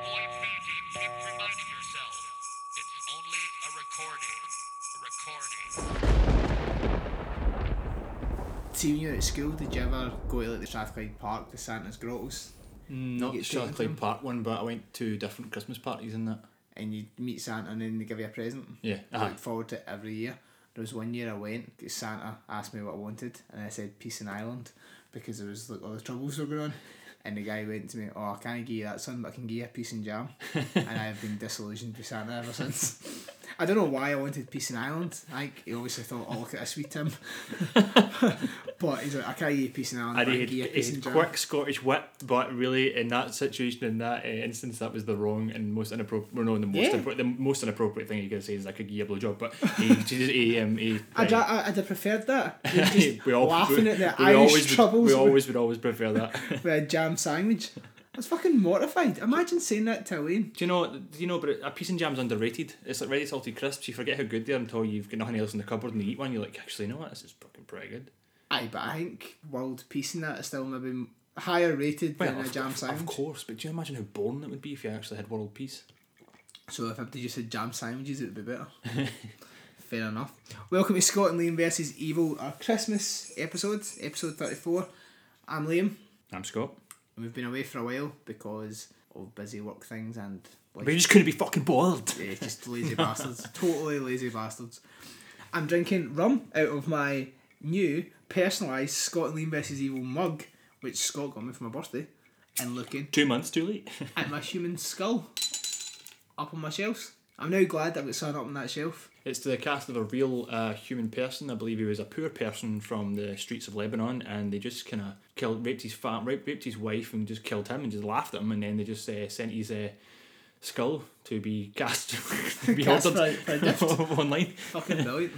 keep reminding yourself, it's only a recording. See, when you were at school, did you ever go to like the Strathclyde Park, the Santa's Grottos? Not the Strathclyde Park one, but I went to different Christmas parties in that. And you meet Santa and then they give you a present? Yeah. I look forward to it every year. There was one year I went, because Santa asked me what I wanted, and I said peace and island, because there was like all the troubles were going on. And the guy went to me, oh, I can't give you that, son, but I can give you a piece and jam. And I've been disillusioned with Santa ever since. I don't know why I wanted peace and island. Like, he obviously thought, oh, look at this wee Tim. But he's like, I can't give you peace and island, I can give you a piece and jam. Quick Scottish wit, but really, in that situation, in that instance, that was the wrong and most inappropriate, the most inappropriate thing you could say is, I could give you a blowjob, but he I'd have preferred that. Just laughing at the Irish troubles. We would always prefer that. With a jam sandwich. I was fucking mortified. Imagine saying that to Elaine. Do you know, but a piece and jam's underrated. It's like ready salted crisps. You forget how good they are until you've got nothing else in the cupboard and you eat one. You're like, actually, you know what? This is fucking pretty good. Aye, but I think world peace and that is still maybe higher rated than a jam sandwich. Of course, but do you imagine how boring it would be if you actually had world peace? So if I just had jam sandwiches, it would be better. Fair enough. Welcome to Scott and Liam versus Evil, our Christmas episode, episode 34. I'm Liam. I'm Scott. We've been away for a while because of busy work things and... We just couldn't be fucking bothered. Yeah, just lazy bastards. Totally lazy bastards. I'm drinking rum out of my new personalised Scott and Liam vs Evil mug, which Scott got me for my birthday, and looking... 2 months too late. ...at my human skull up on my shelves. I'm now glad that I've got something up on that shelf. It's the cast of a real human person. I believe he was a poor person from the streets of Lebanon, and they just kind of raped his wife and just killed him and just laughed at him, and then they just sent his skull to be cast to be cast ordered for online. Fucking brilliant.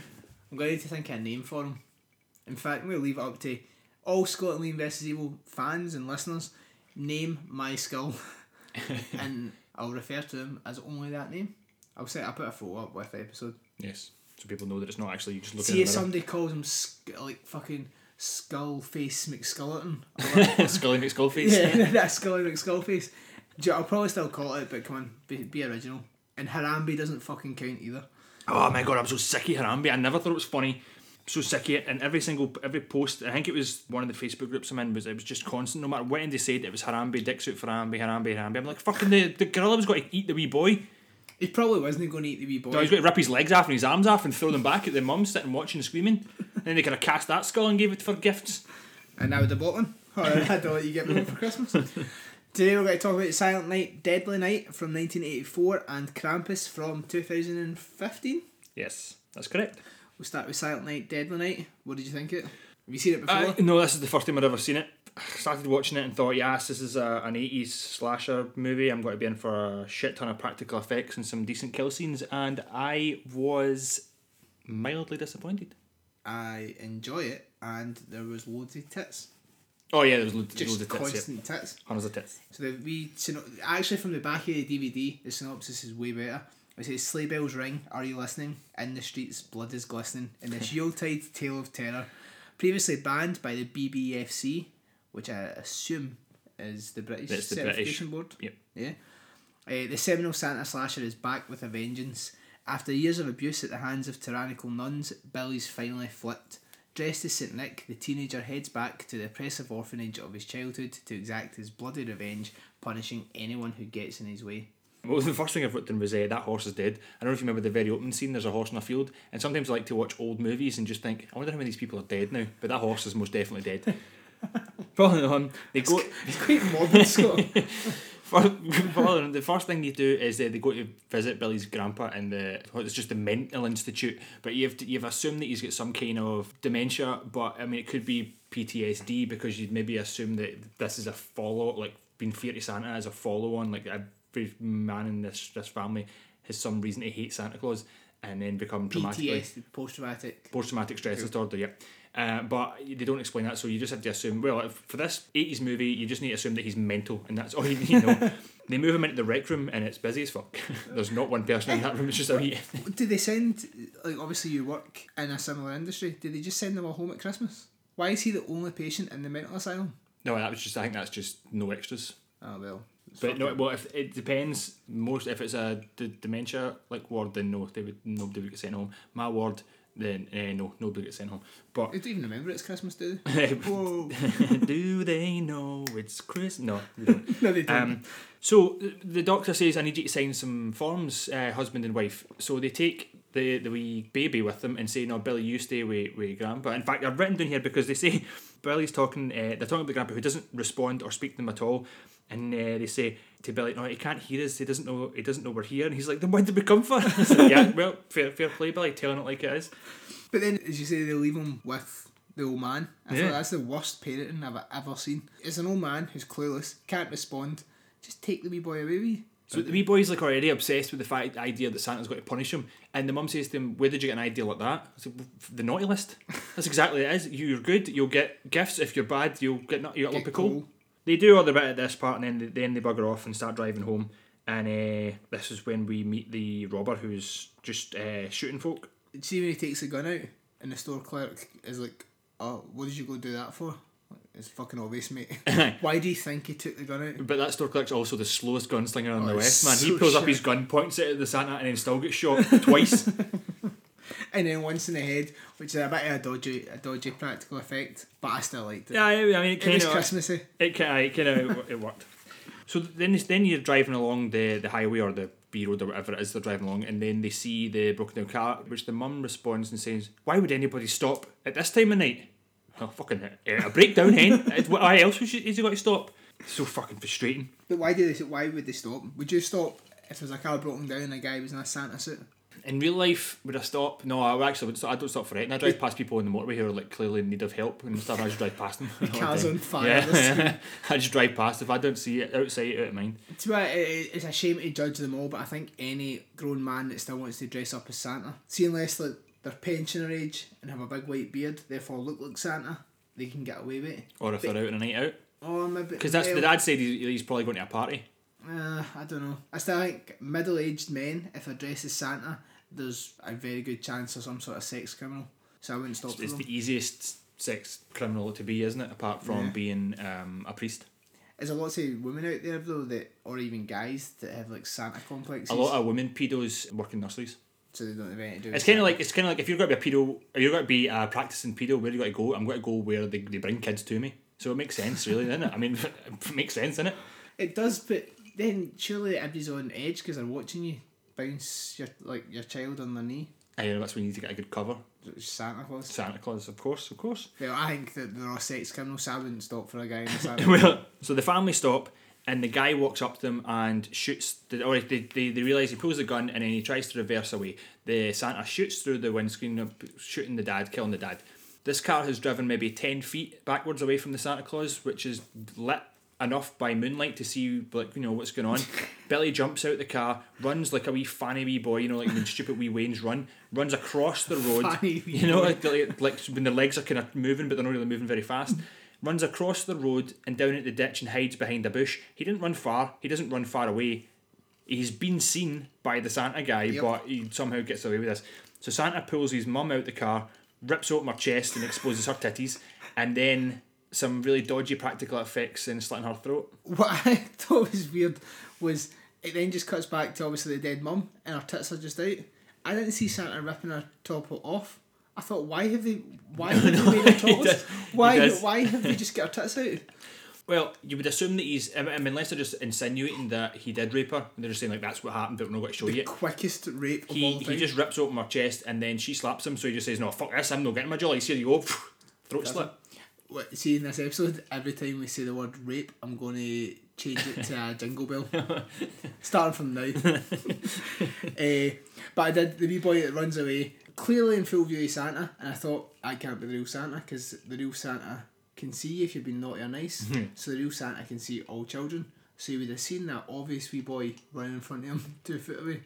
I'm going to need to think of a name for him. In fact, I'm going to leave it up to all Scott and Liam vs Evil fans and listeners. Name my skull, and I'll refer to him as only that name. I'll put a photo up with the episode. Yes, so people know that it's not actually you just looking at it. See, if somebody calls him like fucking Skullface McSkullleton. Scully McSkullface? Yeah, that's Scully McSkullface. I'll probably still call it, but come on, be original. And Harambe doesn't fucking count either. Oh my god, I'm so sick of Harambe. I never thought it was funny. I'm so sick of it. And every post, I think it was one of the Facebook groups I'm in, it was just constant. No matter what they said, it was Harambe, dicks out for Harambe. I'm like, fucking the gorilla was going to eat the wee boy. He probably wasn't going to eat the wee boy. No, he's going to rip his legs off and his arms off and throw them back at the mum sitting watching and screaming. And then they could have cast that skull and gave it for gifts. And I would have bought one. Alright, I don't let you get me one for Christmas. Today we're going to talk about Silent Night, Deadly Night from 1984 and Krampus from 2015. Yes, that's correct. We'll start with Silent Night, Deadly Night. What did you think of it? Have you seen it before? No, this is the first time I've ever seen it. I started watching it and thought, yes, this is an 80s slasher movie. I'm going to be in for a shit ton of practical effects and some decent kill scenes, and I was mildly disappointed. I enjoy it, and there was loads of tits. Oh yeah, there was loads of tits. Just constant tits. Hundreds of tits. So actually from the back of the DVD, the synopsis is way better. It says, sleigh bells ring, are you listening? In the streets, blood is glistening. In this Yuletide tale of terror, previously banned by the BBFC... which I assume is the British Certification Board. Yep. Yeah. The seminal Santa slasher is back with a vengeance. After years of abuse at the hands of tyrannical nuns, Billy's finally flipped. Dressed as St. Nick, the teenager heads back to the oppressive orphanage of his childhood to exact his bloody revenge, punishing anyone who gets in his way. Well, the first thing I've written was that horse is dead. I don't know if you remember the very opening scene, there's a horse in a field, and sometimes I like to watch old movies and just think, I wonder how many of these people are dead now, but that horse is most definitely dead. Following on, it's quite morbid, Scott. Following on, the first thing you do is they go to visit Billy's grandpa in it's just the mental institute, but you've assumed that he's got some kind of dementia, but I mean it could be PTSD because you'd maybe assume that this is a follow, like being fair to Santa as a follow on, like every man in this family has some reason to hate Santa Claus and then become PTSD, post-traumatic stress disorder, yeah. But they don't explain that, so you just have to assume, well, for this 80s movie, you just need to assume that he's mental, and that's all you need to know. They move him into the rec room, and it's busy as fuck. There's not one person in that room, it's just out eating. Do they send, like, obviously you work in a similar industry, do they just send them all home at Christmas? Why is he the only patient in the mental asylum? No, I think that's just no extras. Oh, well. But no, well, if it depends. Most if it's a dementia like ward, then no, nobody would get sent home. My ward, then no, nobody gets sent home. But they don't even remember it's Christmas, do they? Whoa! Do they know it's Christmas? No, they don't. No, they don't. So the doctor says, "I need you to sign some forms, husband and wife." So they take the wee baby with them and say, "No, Billy, you stay with Grandpa." In fact, I've written down here because they say Billy's talking. They're talking about Grandpa who doesn't respond or speak to them at all. And they say to Billy, "No, he can't hear us. He doesn't know we're here." And he's like, "Then why did we come for?" Like, yeah, well, fair play, Billy, telling it like it is. But then, as you say, they leave him with the old man. I thought that's the worst parenting I've ever seen. It's an old man who's clueless, can't respond. Just take the wee boy away with you. So the wee boy's like already obsessed with the idea that Santa's got to punish him, and the mum says to him, "Where did you get an idea like that?" I said, "The naughty list." That's exactly it is. You're good, you'll get gifts. If you're bad, you'll get lumpy coal. They do all the bit at this part, and then they bugger off and start driving home. And this is when we meet the robber who's just shooting folk. See when he takes the gun out, and the store clerk is like, "Oh, what did you go do that for?" It's fucking obvious, mate. Why do you think he took the gun out? But that store clerk's also the slowest gunslinger on the West, man. So he pulls up his gun, points it at the Santa, and then still gets shot twice. And then once in the head, which is a bit of a dodgy practical effect, but I still liked it. Yeah, I mean, it was Christmassy. It worked. So then you're driving along the highway or the B road or whatever it is they're driving along, and then they see the broken down car, which the mum responds and says, "Why would anybody stop at this time of night?" Oh, fucking a breakdown, hen. Why else has he got to stop? It's so fucking frustrating. But why would they stop? Would you stop if there was a car broken down and a guy was in a Santa suit? In real life, would I stop? No, I actually wouldn't stop. I don't stop for it. And I drive past people on the motorway who are like clearly in need of help and stuff. I just drive past them. The car's on fire. Yeah. I just drive past. If I don't see it outside, out of mind. It's a shame to judge them all, but I think any grown man that still wants to dress up as Santa, seeing less like they're pensioner age and have a big white beard, therefore look like Santa, they can get away with it. Or if they're out on a night out. Or maybe because that's the dad said he's probably going to a party. I don't know. I still think middle-aged men, if they're dressed as Santa, there's a very good chance of some sort of sex criminal. So I wouldn't stop them. It's the easiest sex criminal to be, isn't it? Apart from being a priest. There's a lot of women out there though that, or even guys that have like Santa complexes. A lot of women pedos work in nurseries. So they don't have anything to do. It's kind of like if you're going to be a pedo, or you're going to be a practicing pedo, where are you going to go? I'm going to go where they bring kids to me. So it makes sense, really, doesn't it? I mean, it makes sense, doesn't it? It does, but then surely everybody's on edge because they're watching you bounce your child on their knee. I know, that's when you need to get a good cover. Santa Claus. Santa Claus, of course. Well, I think that there are sex criminals, so I wouldn't stop for a guy in the Santa. Well, so the family stop, and the guy walks up to them and shoots. They realise he pulls the gun, and then he tries to reverse away. The Santa shoots through the windscreen, shooting the dad, killing the dad. This car has driven maybe 10 feet backwards away from the Santa Claus, which is lit enough by moonlight to see, like, you know, what's going on. Billy jumps out the car, runs like a wee fanny wee boy, you know, like when stupid wee Waynes runs across the road, you know, like when their legs are kind of moving but they're not really moving very fast, runs across the road and down at the ditch and hides behind a bush. He didn't run far, he doesn't run far away, he's been seen by the Santa guy, but he somehow gets away with this. So Santa pulls his mum out the car, rips open her chest and exposes her titties, and then some really dodgy practical effects in slitting her throat. What I thought was weird was it then just cuts back to obviously the dead mum and her tits are just out. I didn't see Santa ripping her top off. I thought, why have they made her topless? Why have they just got her tits out? Well, you would assume that unless they're just insinuating that he did rape her, and they're just saying, like, that's what happened, but we're not going to show you. The quickest rape of all time. He just rips open her chest, and then she slaps him, so he just says, "No, fuck this, I'm not getting my jollies, here you go." Throat slit. See, in this episode, every time we say the word rape, I'm going to change it to a jingle bell. Starting from now. But I did, the wee boy that runs away, clearly in full view of Santa, and I thought, I can't be the real Santa, because the real Santa can see if you've been naughty or nice, so the real Santa can see all children. So you would have seen that obvious wee boy running in front of him 2 foot away.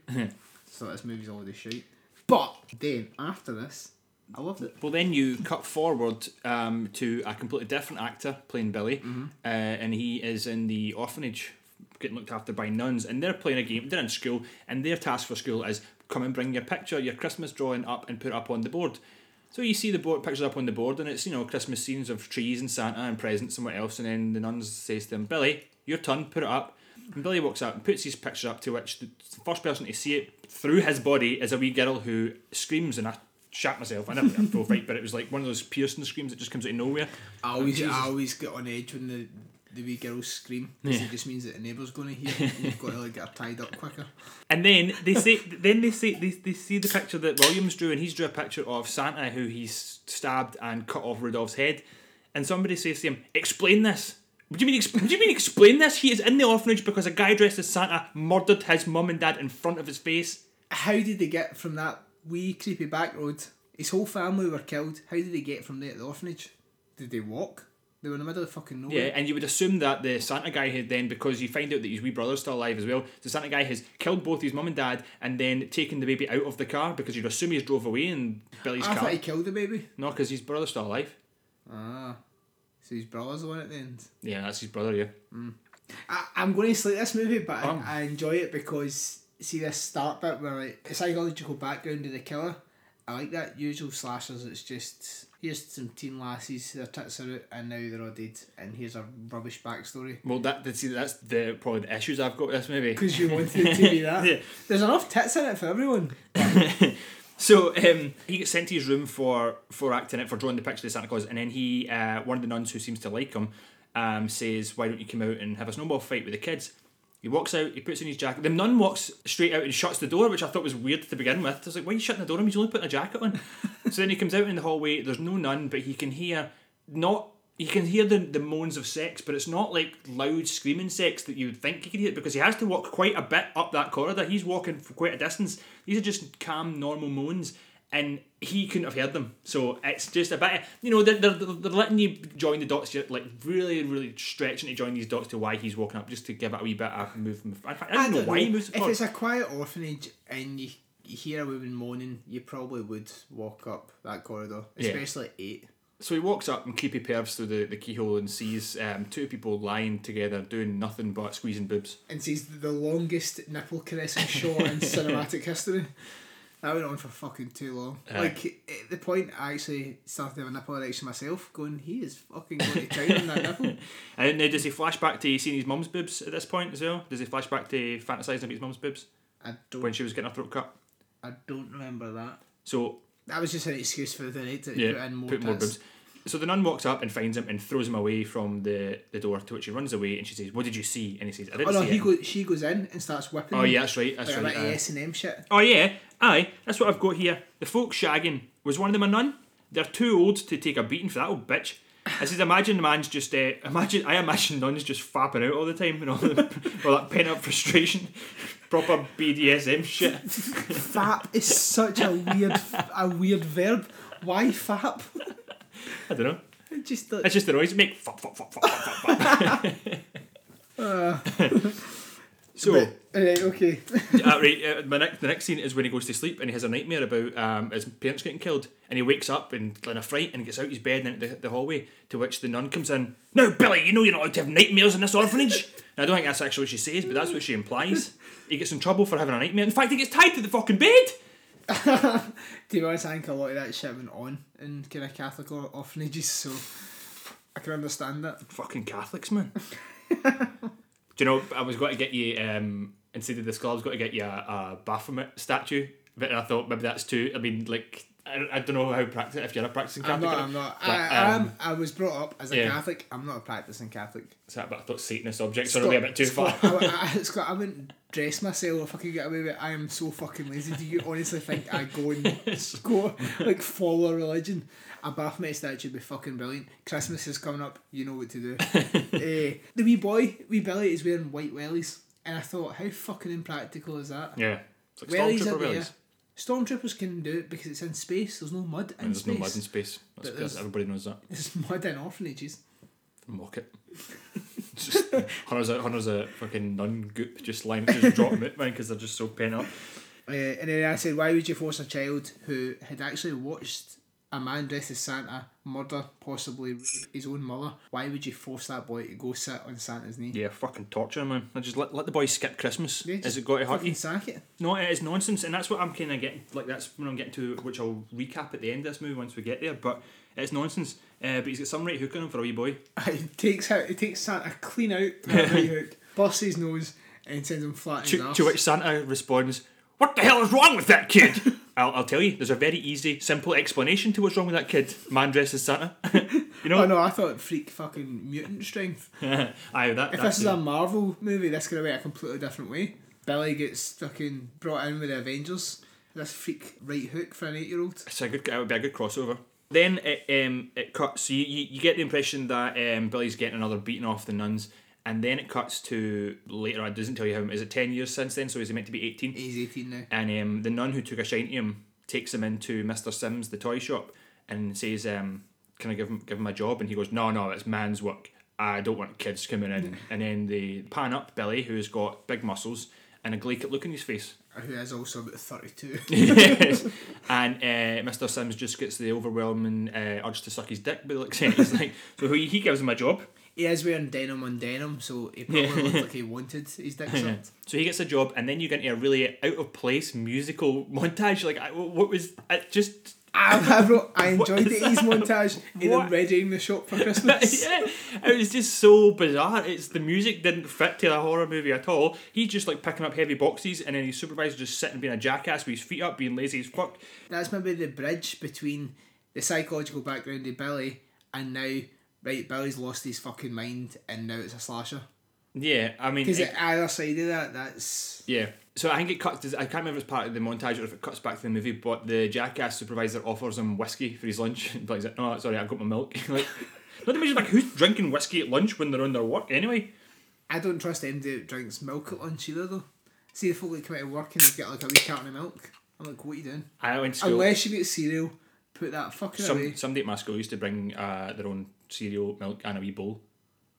So this movie's already shite. But then, after this, I loved it. Well, then you cut forward to a completely different actor playing Billy, and he is in the orphanage getting looked after by nuns, and they're playing a game. They're in school, and their task for school is come and bring your picture, your Christmas drawing up and put it up on the board. So you see the pictures up on the board, and it's, you know, Christmas scenes of trees and Santa and presents and what else, and then the nuns says to him, "Billy, your turn, put it up." And Billy walks up and puts his picture up, to which the first person to see it through his body is a wee girl who screams, and I shat myself. I never got a full fight, but it was like one of those piercing screams that just comes out of nowhere. I always get on edge when the wee girls scream, because it just means that the neighbour's going to hear, and you've got to like get her tied up quicker. And then they see the picture that Williams drew, and he's drew a picture of Santa who he's stabbed and cut off Rudolph's head, and somebody says to him, "Explain this." What do you mean explain this? He is in the orphanage because a guy dressed as Santa murdered his mum and dad in front of his face. How did they get from that wee creepy back road? His whole family were killed. How did they get from there to the orphanage? Did they walk? They were in the middle of fucking nowhere. Yeah, and you would assume that the Santa guy had then, because you find out that his wee brother's still alive as well, the Santa guy has killed both his mum and dad and then taken the baby out of the car, because you'd assume he's drove away in Billy's car. I thought he killed the baby. No, because his brother's still alive. Ah... So his brother's the one at the end? Yeah, that's his brother, yeah. Mm. I'm going to slate this movie, but I enjoy it because, see this start bit where like, the psychological background of the killer, I like that. Usual slashers, it's just, here's some teen lassies, their tits are out, and now they're all dead, and here's a rubbish backstory. Well, that's probably the issues I've got with this movie. Because you wanted it to be that. Yeah. There's enough tits in it for everyone. So he gets sent to his room for acting it, for drawing the picture of Santa Claus, and then he, one of the nuns who seems to like him, says, "Why don't you come out and have a snowball fight with the kids?" He walks out, he puts in his jacket. The nun walks straight out and shuts the door, which I thought was weird to begin with. I was like, why are you shutting the door on him? He's only putting a jacket on. So then he comes out in the hallway, there's no nun, but he can hear the moans of sex, but it's not like loud screaming sex that you would think he could hear, because he has to walk quite a bit up that corridor. He's walking for quite a distance. These are just calm, normal moans, and he couldn't have heard them. So it's just a bit, you know, they're letting you join the dots. You're like really, really stretching to join these dots to why he's walking up, just to give it a wee bit of movement. I don't know why he moves. If it's a quiet orphanage and you hear a woman moaning, you probably would walk up that corridor, especially at 8. So he walks up and creepy pervs through the keyhole and sees two people lying together doing nothing but squeezing boobs. And sees the longest nipple caressing shot in cinematic history. That went on for fucking too long. At the point I actually started to have a nipple erection myself, going, he is fucking going to town on that nipple. And now, does he flash back to seeing his mum's boobs at this point as well? Does he flash back to fantasising about his mum's boobs? When she was getting her throat cut? I don't remember that. So... that was just an excuse for the night to put in more boobs. So the nun walks up and finds him and throws him away from the door, to which he runs away, and she says, "What did you see?" And he says, "I didn't see it." She goes in and starts whipping him. That's right. That's like right. S&M shit. Oh yeah, aye. That's what I've got here. The folks shagging. Was one of them a nun? They're too old to take a beating for that old bitch. I says, imagine the man's just I imagine nuns just fapping out all the time, and all that pent up frustration. Proper BDSM shit. Fap is such a weird verb. Why fap? I don't know. It's just the noise you make. Fap, fap, fap, fap, fap, fap. So right, okay. The next scene is when he goes to sleep and he has a nightmare about his parents getting killed, and he wakes up in a fright and gets out his bed and into the hallway, to which the nun comes in. "No, Billy, you know you're not allowed to have nightmares in this orphanage." Now, I don't think that's actually what she says, but that's what she implies. He gets in trouble for having a nightmare. In fact, he gets tied to the fucking bed. To be honest, I think a lot of that shit went on in kind of Catholic orphanages, so I can understand that. Fucking Catholics, man. Do you know, I was going to get you, instead of the skull, I was going to get you a Baphomet statue, but I thought maybe that's too, I mean, like, I don't know how practice, if you're a practicing Catholic. I'm not. But, I was brought up as a Catholic. I'm not a practicing Catholic. So, but I thought Satanist objects are really a bit too far. Scott, I wouldn't dress myself if I could get away with it. I am so fucking lazy. Do you honestly think I go and follow a religion? A Baphomet statue would be fucking brilliant. Christmas is coming up. You know what to do. The wee Billy, is wearing white wellies, and I thought, how fucking impractical is that? Yeah, it's like stormtrooper wellies. Stormtroopers can do it because it's in space. There's no mud in space. There's no mud in space. That's because everybody knows that. There's mud in orphanages. Mock it. Just Hunter's a fucking nun goop just lying, just drop them out, man, because they're just so pent up. And then I said, why would you force a child who had actually watched a man dressed as Santa murder, possibly rape his own mother? Why would you force that boy to go sit on Santa's knee? Yeah, fucking torture, man. I just let the boy skip Christmas. Yeah, has it got to fucking sack it? No, it is nonsense, and that's what I'm kind of getting. Like that's when I'm getting to, which I'll recap at the end of this movie once we get there. But it's nonsense. But he's got some right hook on him for a wee boy. It takes Santa clean out. busts his nose, and sends him flat in the arse. To which Santa responds, "What the hell is wrong with that kid?" I'll tell you, there's a very easy, simple explanation to what's wrong with that kid. Man dressed as Santa. You know? Oh no, I thought freak fucking mutant strength. If this is a Marvel movie, this could have went a completely different way. Billy gets fucking brought in with the Avengers. This freak right hook for an 8-year-old. It would be a good crossover. Then it cuts, so you get the impression that Billy's getting another beating off the nuns. And then it cuts to later on, it doesn't tell you how, is it 10 years since then? So is he meant to be 18? He's 18 now. And the nun who took a shine to him takes him into Mr. Sims, the toy shop, and says, can I give him a job? And he goes, no, it's man's work. I don't want kids coming in. And then they pan up Billy, who's got big muscles and a glacial look in his face. Who is also about 32. Yes. And Mr. Sims just gets the overwhelming urge to suck his dick, but he's like, so he gives him a job. He is wearing denim on denim, so he probably looked like he wanted his dick sucked. Yeah. So he gets a job, and then you get into a really out-of-place musical montage. Like, what was... I enjoyed the Ease montage in them readying the shop for Christmas. Yeah, it was just so bizarre. It's the music didn't fit to the horror movie at all. He's just like picking up heavy boxes, and then his supervisor's just sitting being a jackass with his feet up, being lazy as fuck. That's maybe the bridge between the psychological background of Billy and now... Right, Billy's lost his fucking mind and now it's a slasher. Yeah, I mean... Because the other side of that's... Yeah. So I think it cuts... I can't remember if it's part of the montage or if it cuts back to the movie, but the jackass supervisor offers him whiskey for his lunch. And Billy's like, no, sorry, I got my milk. Like, not to mention, like, who's drinking whiskey at lunch when they're on their work anyway? I don't trust anybody that drinks milk at lunch either, though. See the folk that come out of work and they get, like, a wee carton of milk. I'm like, what are you doing? I went to school... Unless you get cereal, put that fucking away. Somebody at my school used to bring their own... cereal, milk and a wee bowl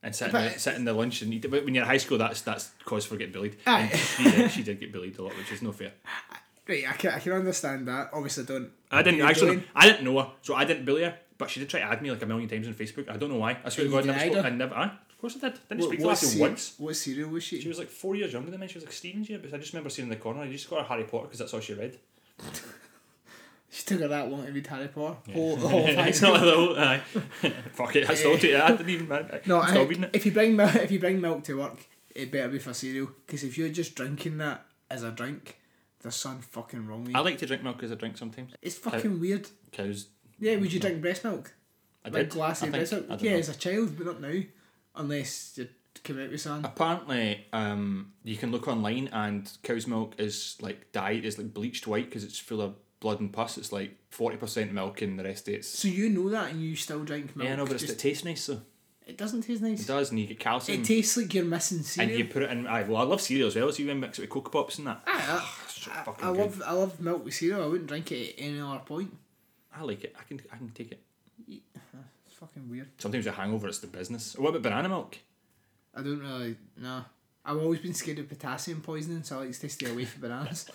and sit in the lunch and eat it. But when you're in high school, that's cause for getting bullied. And she did get bullied a lot, which is no fair. Right, I can understand that. Obviously I didn't know her, so I didn't bully her, but she did try to add me like a million times on Facebook. I don't know why. I swear to God, of course I did. Didn't speak to her once. What cereal was she? She was like 4 years younger than me. She was like Stevens, yeah, but I just remember seeing in the corner, I just got her Harry Potter because that's all she read. She took her that long to read Harry Potter. Yeah. Whole it's not the whole. Fuck it, I sold it. I didn't even. If you bring milk to work, it better be for cereal. Because if you're just drinking that as a drink, there's something fucking wrong with you. I like to drink milk as a drink sometimes. It's fucking weird. Cows. Yeah, would you drink breast milk? I did. Like glass of breast milk. Yeah, as a child, but not now. Unless you came out with something. Apparently, you can look online and cow's milk is like dyed, is like bleached white because it's full of blood and pus. It's like 40% milk and the rest of it's... So you know that and you still drink milk? Yeah, I know, but it tastes nice, so... It doesn't taste nice. It does, and you get calcium. It tastes like you're missing cereal. And you put it in... I love cereal as well, so you even mix it with Cocoa Pops and that. I love milk with cereal. I wouldn't drink it at any other point. I like it. I can take it. It's fucking weird. Sometimes a hangover, it's the business. What about banana milk? I don't really... No. I've always been scared of potassium poisoning, so I like to stay away from bananas.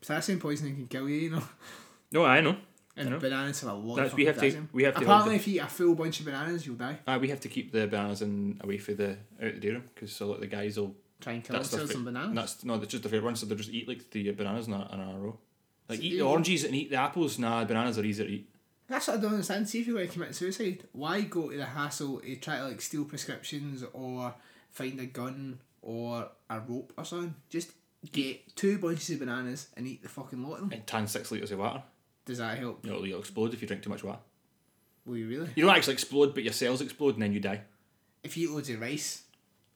Potassium poisoning can kill you, you know. No, I know. And I know. Bananas have a lot of potassium. Apparently, if you eat a full bunch of bananas, you'll die. We have to keep the bananas away from out the dairy because a lot of the guys will try and kill themselves on bananas. That's just the fair one. So they just eat like the bananas in a row. Like eat the oranges and eat the apples. Nah, bananas are easier to eat. That's what I don't understand. See if you want to commit suicide, why go to the hassle to try to like steal prescriptions or find a gun or a rope or something? Just get two bunches of bananas and eat the fucking lot of them. And tan 6 litres of water. Does that help? No, you'll explode if you drink too much water. Will you really? You don't actually explode, but your cells explode and then you die. If you eat loads of rice,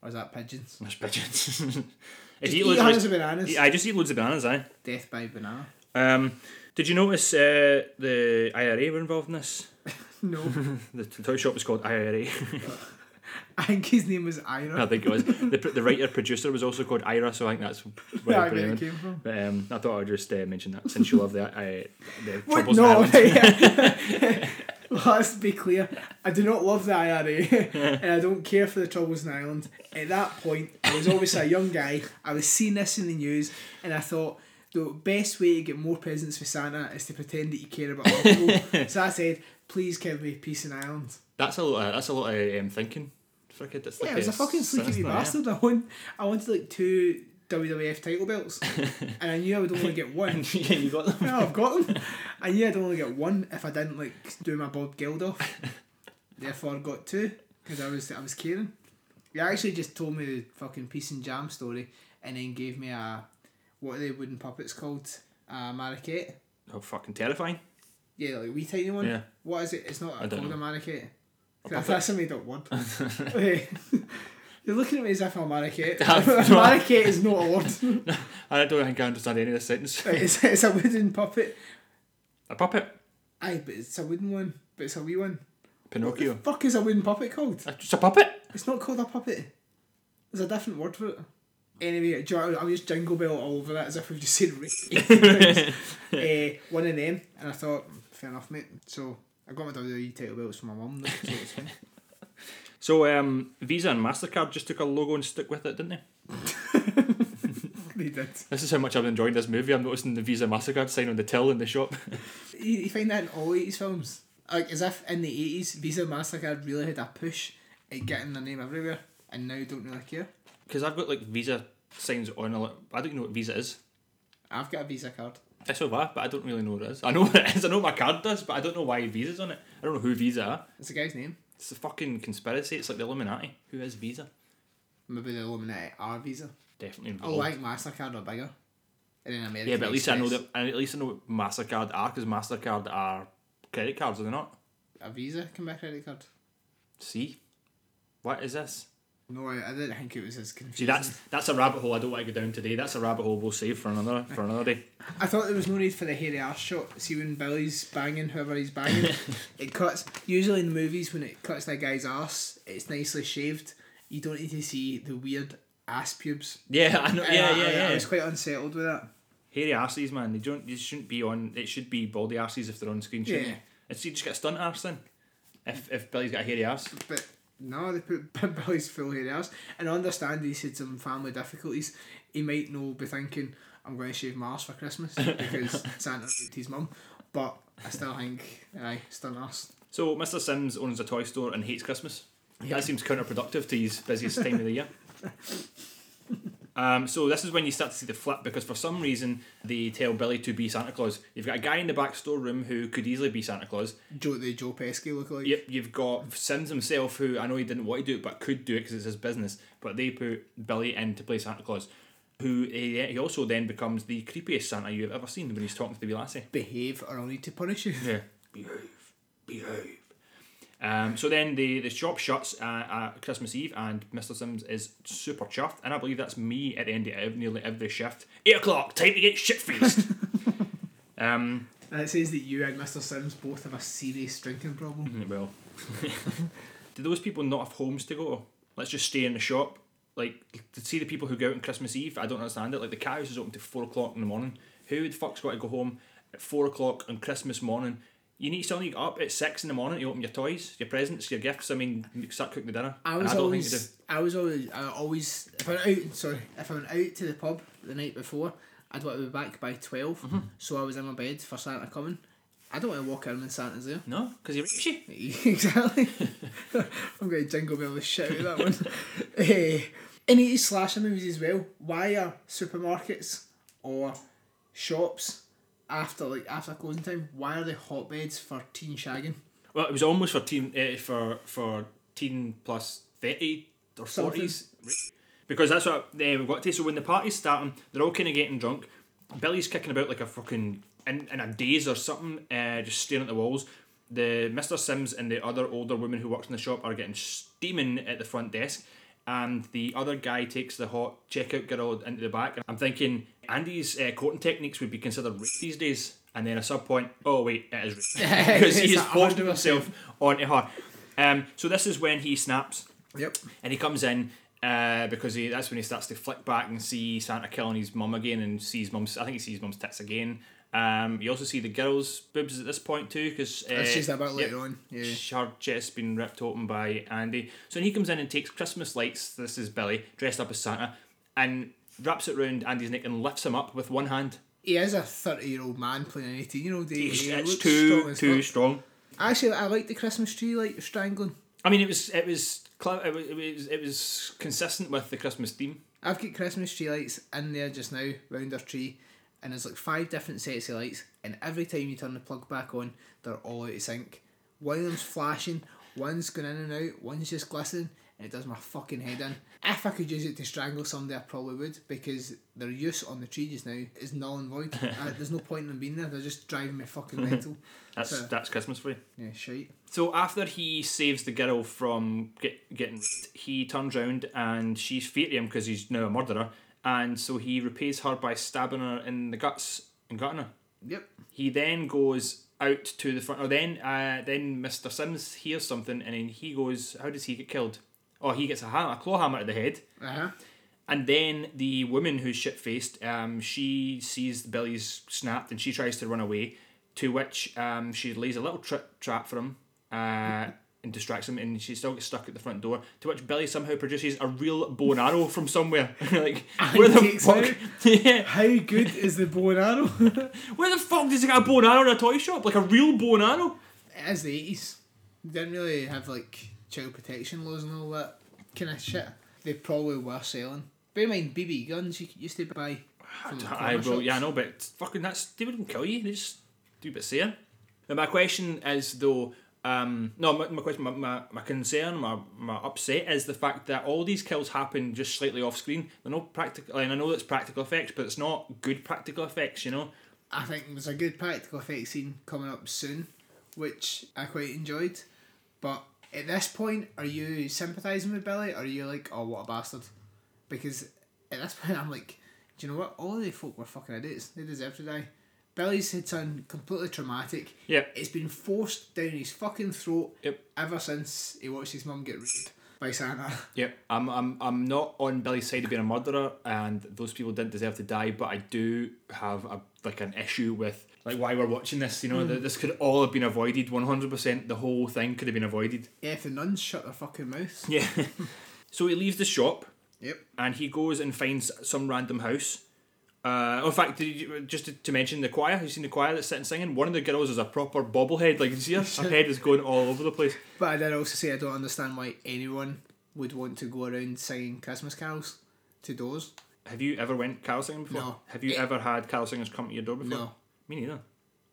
or is that pigeons? That's pigeons. If you eat loads of bananas. I just eat loads of bananas, aye. Death by banana. Did you notice the IRA were involved in this? No. The toy shop was called IRA. I think his name was Ira. I think it was. The writer-producer was also called Ira, so I think that's where it came from. But I thought I would just mention that, since you love the Troubles in Ireland. Let's be clear. I do not love the IRA, and I don't care for the Troubles in Ireland. At that point, I was obviously a young guy, I was seeing this in the news, and I thought, the best way to get more presents for Santa is to pretend that you care about other people. So I said, please give me peace in Ireland. That's a lot of thinking. It's like it was a fucking sleeky bastard. Yeah. I wanted like 2 WWF title belts, and I knew I would only get one. And you got them. No, I've got them. I knew I'd only get one if I didn't like do my Bob Geldof. Therefore, I got 2 because I was caring. You actually just told me the fucking Peace and Jam story and then gave me a, what are the wooden puppets called? A mariquette. Oh, fucking terrifying. Yeah, like a wee tiny one. Yeah. What is it? It's not called a mariquette. That's a made up word. You're looking at me as if I'm a mariquette. Mariquette is not a word. No, I don't think I understand any of this sentence. It's a wooden puppet. A puppet? Aye, but it's a wooden one. But it's a wee one. Pinocchio. What the fuck is a wooden puppet called? It's a puppet? It's not called a puppet. There's a different word for it. Anyway, I'll just jingle bell all over that as if we've just said one of them, and I thought, fair enough, mate. So I got my WWE title belts from my mum. So Visa and MasterCard just took a logo and stuck with it, didn't they? They did. This is how much I've enjoyed this movie. I'm noticing the Visa MasterCard sign on the till in the shop. You find that in all 80s films. Like, as if in the 80s, Visa and MasterCard really had a push at getting their name everywhere, and now don't really care. Because I've got like Visa signs on a lot. I don't know what Visa is. I've got a Visa card. I still have, but I don't really know what it is. I know what it is. I know what my card does, but I don't know why Visa's on it. I don't know who Visa are. It's the guy's name. It's a fucking conspiracy. It's like the Illuminati. Who is Visa? Maybe the Illuminati are Visa. Definitely involved. Oh, like MasterCard are bigger. And then American. Yeah, but at least Express. I know that. At least I know what MasterCard are, because MasterCard are credit cards, are they not? A Visa can be a credit card. See, what is this? No, I didn't think it was as confusing. See, that's a rabbit hole I don't want to go down today. That's a rabbit hole we'll save for another day. I thought there was no need for the hairy arse shot. See, when Billy's banging whoever he's banging, it cuts. Usually in movies, when it cuts that guy's arse, it's nicely shaved. You don't need to see the weird ass pubes. Yeah, I know. Yeah. I was quite unsettled with that. Hairy arses, man. They shouldn't be on. It should be baldy arses if they're on screen. Shouldn't they? And so you just get a stunt arse then. If Billy's got a hairy arse, but. No, they put Billy's full hair arse. And I understand he's had some family difficulties. He might not be thinking, I'm going to shave my arse for Christmas because Santa raped his mum. But I still think, stunt arse. So Mr. Sims owns a toy store and hates Christmas. Yeah. That seems counterproductive to his busiest time of the year. So this is when you start to see the flip, because for some reason they tell Billy to be Santa Claus. You've got a guy in the back storeroom who could easily be Santa Claus. Joe Pesci look like. Yep, you've got Sims himself, who I know he didn't want to do it, but could do it because it's his business. But they put Billy in to play Santa Claus, who he also then becomes the creepiest Santa you've ever seen when he's talking to the wee lassie. Behave or I'll need to punish you. Yeah. Behave. So then the shop shuts at Christmas Eve, and Mr. Sims is super chuffed, and I believe that's me at the end of nearly every shift. 8:00, time to get shit-faced. And it says that you and Mr. Sims both have a serious drinking problem. Well, do those people not have homes to go to? Let's just stay in the shop. Like, to see the people who go out on Christmas Eve, I don't understand it. Like, the cat house is open to 4:00 in the morning. Who the fuck's got to go home at 4:00 on Christmas morning? You still need to get up at 6 in the morning to open your toys, your presents, your gifts. I mean, start cooking the dinner. I always if I went out to the pub the night before, I'd want to be back by 12. Mm-hmm. So I was in my bed for Santa coming. I don't want to walk in when Santa's there. No, because he rapes you. Exactly. I'm going to jingle bell the shit out of that one. In 80s slasher movies as well, why are supermarkets or shops after closing time, why are they hotbeds for teen shagging? Well, it was almost for teen for teen plus 30 or 40s, because that's what we've got to. So when the party's starting, they're all kind of getting drunk. Billy's kicking about like a fucking in a daze or something, just staring at the walls. The Mr. Sims and the other older woman who works in the shop are getting steaming at the front desk, and the other guy takes the hot checkout girl into the back. I'm thinking Andy's courting techniques would be considered rape these days, and then a sub point, oh wait, it is rape, because he has forced himself onto her. So this is when he snaps. Yep. And he comes in because that's when he starts to flick back and see Santa killing his mum again, and sees mum's tits again. You also see the girl's boobs at this point too, because that's just about later on. Yeah. Her chest's been ripped open by Andy. So he comes in and takes Christmas lights. This is Billy dressed up as Santa, and wraps it round Andy's neck and lifts him up with one hand. He is a 30-year-old man playing an 18-year-old. It's too strong. Actually, I like the Christmas tree light strangling. I mean, it was consistent with the Christmas theme. I've got Christmas tree lights in there just now round our tree. And there's like 5 different sets of lights, and every time you turn the plug back on, they're all out of sync. One of them's flashing, one's going in and out, one's just glistening, and it does my fucking head in. If I could use it to strangle somebody, I probably would, because their use on the tree just now is null and void. There's no point in them being there. They're just driving me fucking mental. That's Christmas for you. Yeah, shite. So after he saves the girl from getting, he turns round and she's feared him because he's now a murderer, and so he repays her by stabbing her in the guts and gutting her. Yep. He then goes out to the front. Then Mr. Sims hears something, and then he goes, how does he get killed? Oh, he gets a claw hammer to the head. Uh-huh. And then the woman who's shit-faced, she sees the Billy's snapped, and she tries to run away, to which she lays a little trap for him and distracts him, and she still gets stuck at the front door, to which Billy somehow produces a real bow and arrow from somewhere. Like, and where the fuck? Yeah. How good is the bow and arrow? Where the fuck does he get a bow and arrow in a toy shop? Like a real bow and arrow? It is the 80s. They didn't really have like child protection laws and all that kind of shit. They probably were selling. Bear in mind, BB guns you used to buy from I know, but fucking they wouldn't kill you. They just do a bit of saying. Now my question is though, my upset is the fact that all these kills happen just slightly off screen. They're not practical, and I know that's practical effects, but it's not good practical effects, you know. I think there's a good practical effects scene coming up soon, which I quite enjoyed. But at this point, are you sympathising with Billy, or are you like, oh, what a bastard? Because at this point, I'm like, do you know what? All of the folk were fucking idiots. They deserve to die. Billy's had something completely traumatic. Yeah. It's been forced down his fucking throat. Yep. Ever since he watched his mum get raped by Santa. Yep. I'm not on Billy's side of being a murderer, and those people didn't deserve to die. But I do have an issue with like why we're watching this. You know, this could all have been avoided. 100%. The whole thing could have been avoided. Yeah, if the nuns shut their fucking mouths. Yeah. So he leaves the shop. Yep. And he goes and finds some random house. In fact, just to mention the choir, have you seen the choir that's sitting singing? One of the girls is a proper bobblehead. Like, you see her head is going all over the place. But I did also say I don't understand why anyone would want to go around singing Christmas carols to doors. Have you ever went carol singing before? No. Have you ever had carol singers come to your door before? No. Me neither.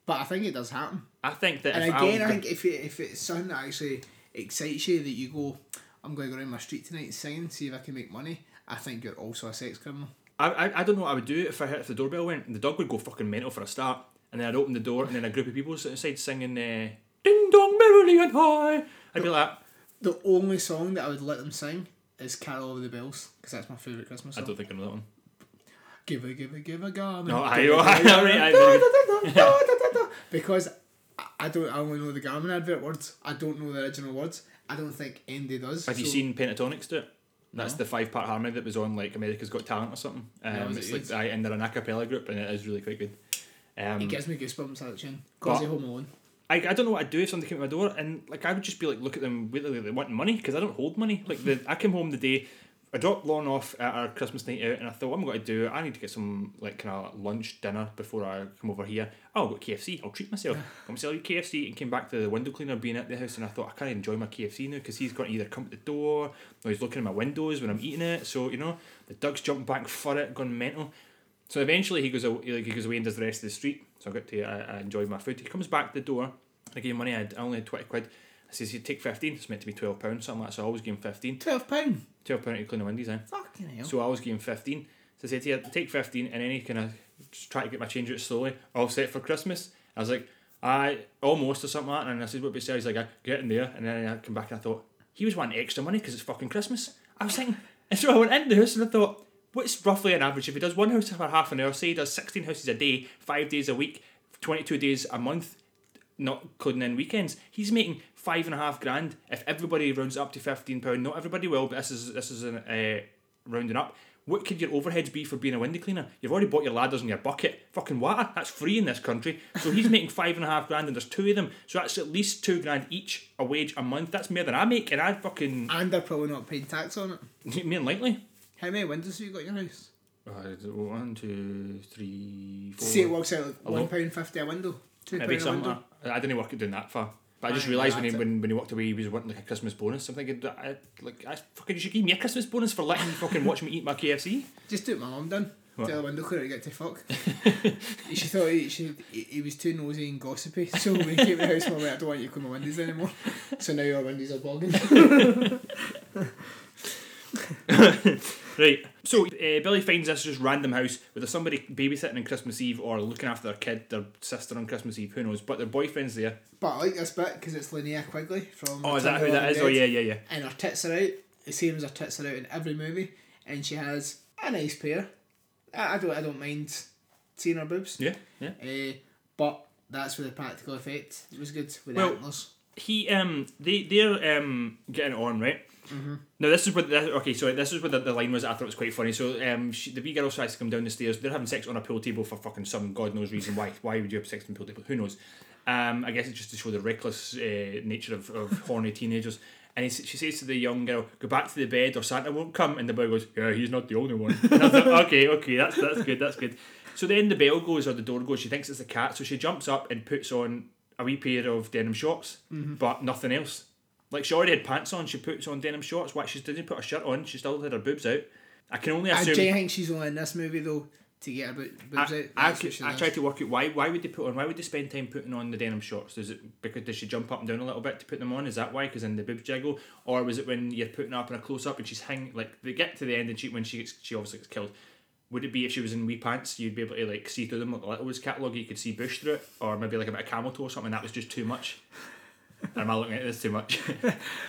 But I think it does happen. I think that, and I think if it's something that actually excites you, that you go, I'm going to go around my street tonight and sing, see if I can make money, I think you're also a sex criminal. I don't know what I would do if I heard if the doorbell went. The dog would go fucking mental for a start, and then I'd open the door, and then a group of people sitting inside singing "Ding Dong Merrily and High." I'd be like, the only song that I would let them sing is "Carol Over the Bells" because that's my favourite Christmas song. I don't think I know that one. Give a garment. No, I because I don't. I only know the Garmin advert words. I don't know the original words. I don't think anybody does. Have you seen Pentatonics do it? That's the 5-part harmony that was on like America's Got Talent or something. And they're an a cappella group, and it is really quite good. It gives me goosebumps at the tune. Cause Home Alone. I don't know what I'd do if somebody came to my door, and like I would just be like, look at them, they want money because I don't hold money. Like I came home the day I dropped Lorne off at our Christmas night out, and I thought, what am I going to do? I need to get some like kind of lunch dinner before I come over here. I'll go to KFC. I'll treat myself. I'm selling KFC, and came back to the window cleaner being at the house, and I thought I can't enjoy my KFC now because he's going to either come to the door or he's looking at my windows when I'm eating it. So you know the dog's jumping back for it, going mental. So eventually he goes away and does the rest of the street. So I got to I enjoyed my food. He comes back to the door. I gave him money. I only had 20 quid. I says, you take 15, it's meant to be £12, something like that, so I always give him 15. £12? £12 to clean the windows, eh? Fucking hell. So I always give him 15. So I said to him, take 15, and then he kind of just try to get my change out slowly, all set for Christmas. I was like, almost or something like that, and I said, what do you say? He's like, I get in there, and then I come back and I thought, he was wanting extra money because it's fucking Christmas. I was thinking, and so I went into the house and I thought, what's roughly an average? If he does one house for half an hour, say he does 16 houses a day, 5 days a week, 22 days a month, not including in weekends, he's making $5,500. If everybody rounds up to £15, not everybody will, but this is an rounding up. What could your overheads be for being a window cleaner? You've already bought your ladders and your bucket. Fucking water, that's free in this country. So he's making $5,500, and there's 2 of them, so that's at least $2,000 each, a wage a month. That's more than I make, and I fucking, and they're probably not paying tax on it. More than likely. How many windows have you got in your house? 1, 2, 3, 4. See, it works out like £1.50 a window. Maybe something. I didn't work at doing that far, but I just realised when he walked away, he was wanting like a Christmas bonus. I'm thinking, you should give me a Christmas bonus for letting me fucking watch me eat my KFC. Just do what my mum done. What? Tell the window cleaner to get to fuck. She thought he was too nosy and gossipy, so we came to the house and I went, I don't want you to clean my windows anymore. So now your windows are bogging. Right. So Billy finds this just random house where there's somebody babysitting on Christmas Eve or looking after their kid, their sister on Christmas Eve, who knows, but their boyfriend's there. But I like this bit because it's Linnea Quigley from... Oh, is that who that is? Oh, yeah. And her tits are out, the same as her tits are out in every movie, and she has a nice pair. I don't mind seeing her boobs. Yeah. But that's where the practical effect was good with the antlers. They're getting it on, right? Mm-hmm. Now this is where the line was. I thought it was quite funny. So the wee girl tries to come down the stairs. They're having sex on a pool table for fucking some god knows reason. Why would you have sex on a pool table? Who knows? I guess it's just to show the reckless nature of horny teenagers. And she says to the young girl, "Go back to the bed, or Santa won't come." And the boy goes, "Yeah, he's not the only one." And I thought, okay, that's good. So then the bell goes or the door goes. She thinks it's the cat, so she jumps up and puts on a wee pair of denim shorts, mm-hmm. but nothing else. Like, she already had pants on, she puts on denim shorts. Why, she didn't put her shirt on, she still had her boobs out. I can only assume... I do think she's only in this movie, though, to get her boobs out. I tried to work out why would they put on... Why would they spend time putting on the denim shorts? Is it because... Does she jump up and down a little bit to put them on? Is that why? Because then the boobs jiggle? Or was it when you're putting her up in a close-up and she's hanging... Like, they get to the end and she obviously gets killed. Would it be if she was in wee pants, you'd be able to like see through them like the Little Woods catalogue, you could see bush through it, or maybe like a bit of camel toe or something, that was just too much? Or am I looking at this too much?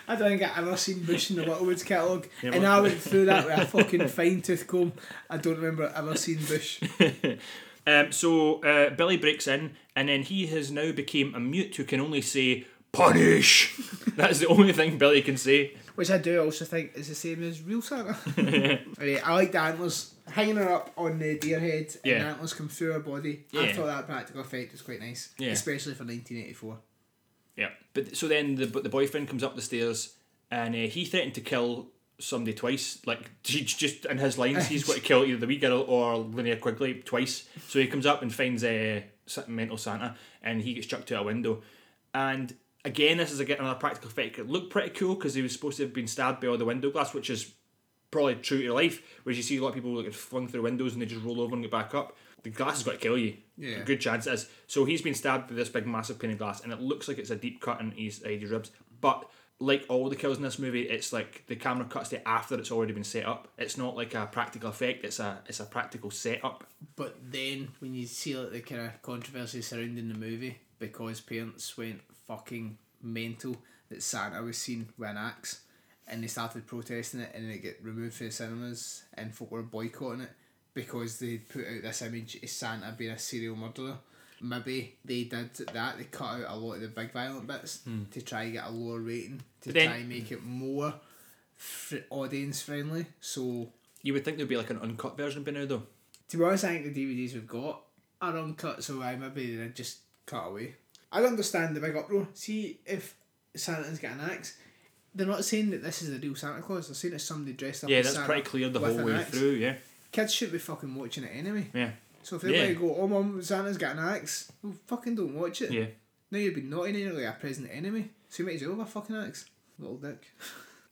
I don't think I've ever seen bush in the Little Woods catalogue, and I went through that with a fucking fine tooth comb. I don't remember ever seeing bush. So Billy breaks in, and then he has now become a mute who can only say, "Punish!" That is the only thing Billy can say. Which I do also think is the same as real Santa. Right, I like the antlers. Hanging her up on the deer head and the antlers come through her body. Yeah. I thought that practical effect was quite nice. Yeah. Especially for 1984. Yeah. But so then the boyfriend comes up the stairs and he threatened to kill somebody twice. Like, just in his lines, he's going to kill either the wee girl or Linnea Quigley twice. So he comes up and finds mental Santa and he gets chucked out a window. And... Again, this is another practical effect. It looked pretty cool because he was supposed to have been stabbed by all the window glass, which is probably true to life, whereas you see a lot of people that get flung through windows and they just roll over and get back up. The glass has got to kill you. Yeah. A good chance it is. So he's been stabbed with this big, massive pane of glass, and it looks like it's a deep cut in his ribs. But like all the kills in this movie, it's like the camera cuts to after it's already been set up. It's not like a practical effect, it's a practical setup. But then, when you see like the kind of controversy surrounding the movie, because parents went fucking mental that Santa was seen with an axe and they started protesting it and it got removed from the cinemas and folk were boycotting it because they put out this image of Santa being a serial murderer. Maybe they did that, they cut out a lot of the big violent bits to try and get a lower rating, try and make it more audience friendly. So you would think there'd be like an uncut version by now though. To be honest, I think the DVDs we've got are uncut, so maybe they just cut away. I understand the big uproar. See, if Santa's got an axe, they're not saying that this is the real Santa Claus, they're saying it's somebody dressed up as Santa. Yeah, that's pretty clear the whole way through, yeah. Kids should be fucking watching it anyway. Yeah. So if they go, "Oh mum, Santa's got an axe," well, fucking don't watch it. Yeah. Now you've been naughty nearly a present enemy, so you might as well have a fucking axe. Little dick.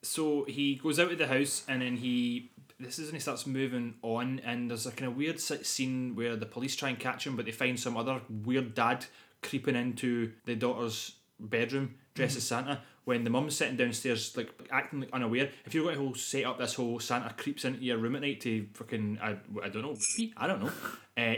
So he goes out of the house and then he starts moving on, and there's a kind of weird scene where the police try and catch him, but they find some other weird dad creeping into the daughter's bedroom dressed as Santa when the mum's sitting downstairs like acting like unaware. If you're going to set up this whole Santa creeps into your room at night to fucking I don't know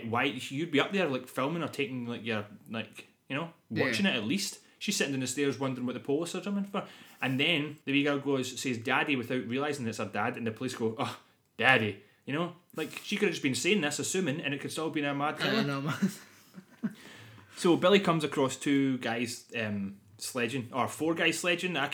why you'd be up there like filming or taking like your watching it at least. She's sitting down the stairs wondering what the police are coming for, and then the wee girl says "Daddy" without realising it's her dad, and the police go, "Oh, Daddy," you know, like she could have just been saying this assuming, and it could still have been a mad killer. I know, man. So Billy comes across two guys sledging, or four guys sledging. By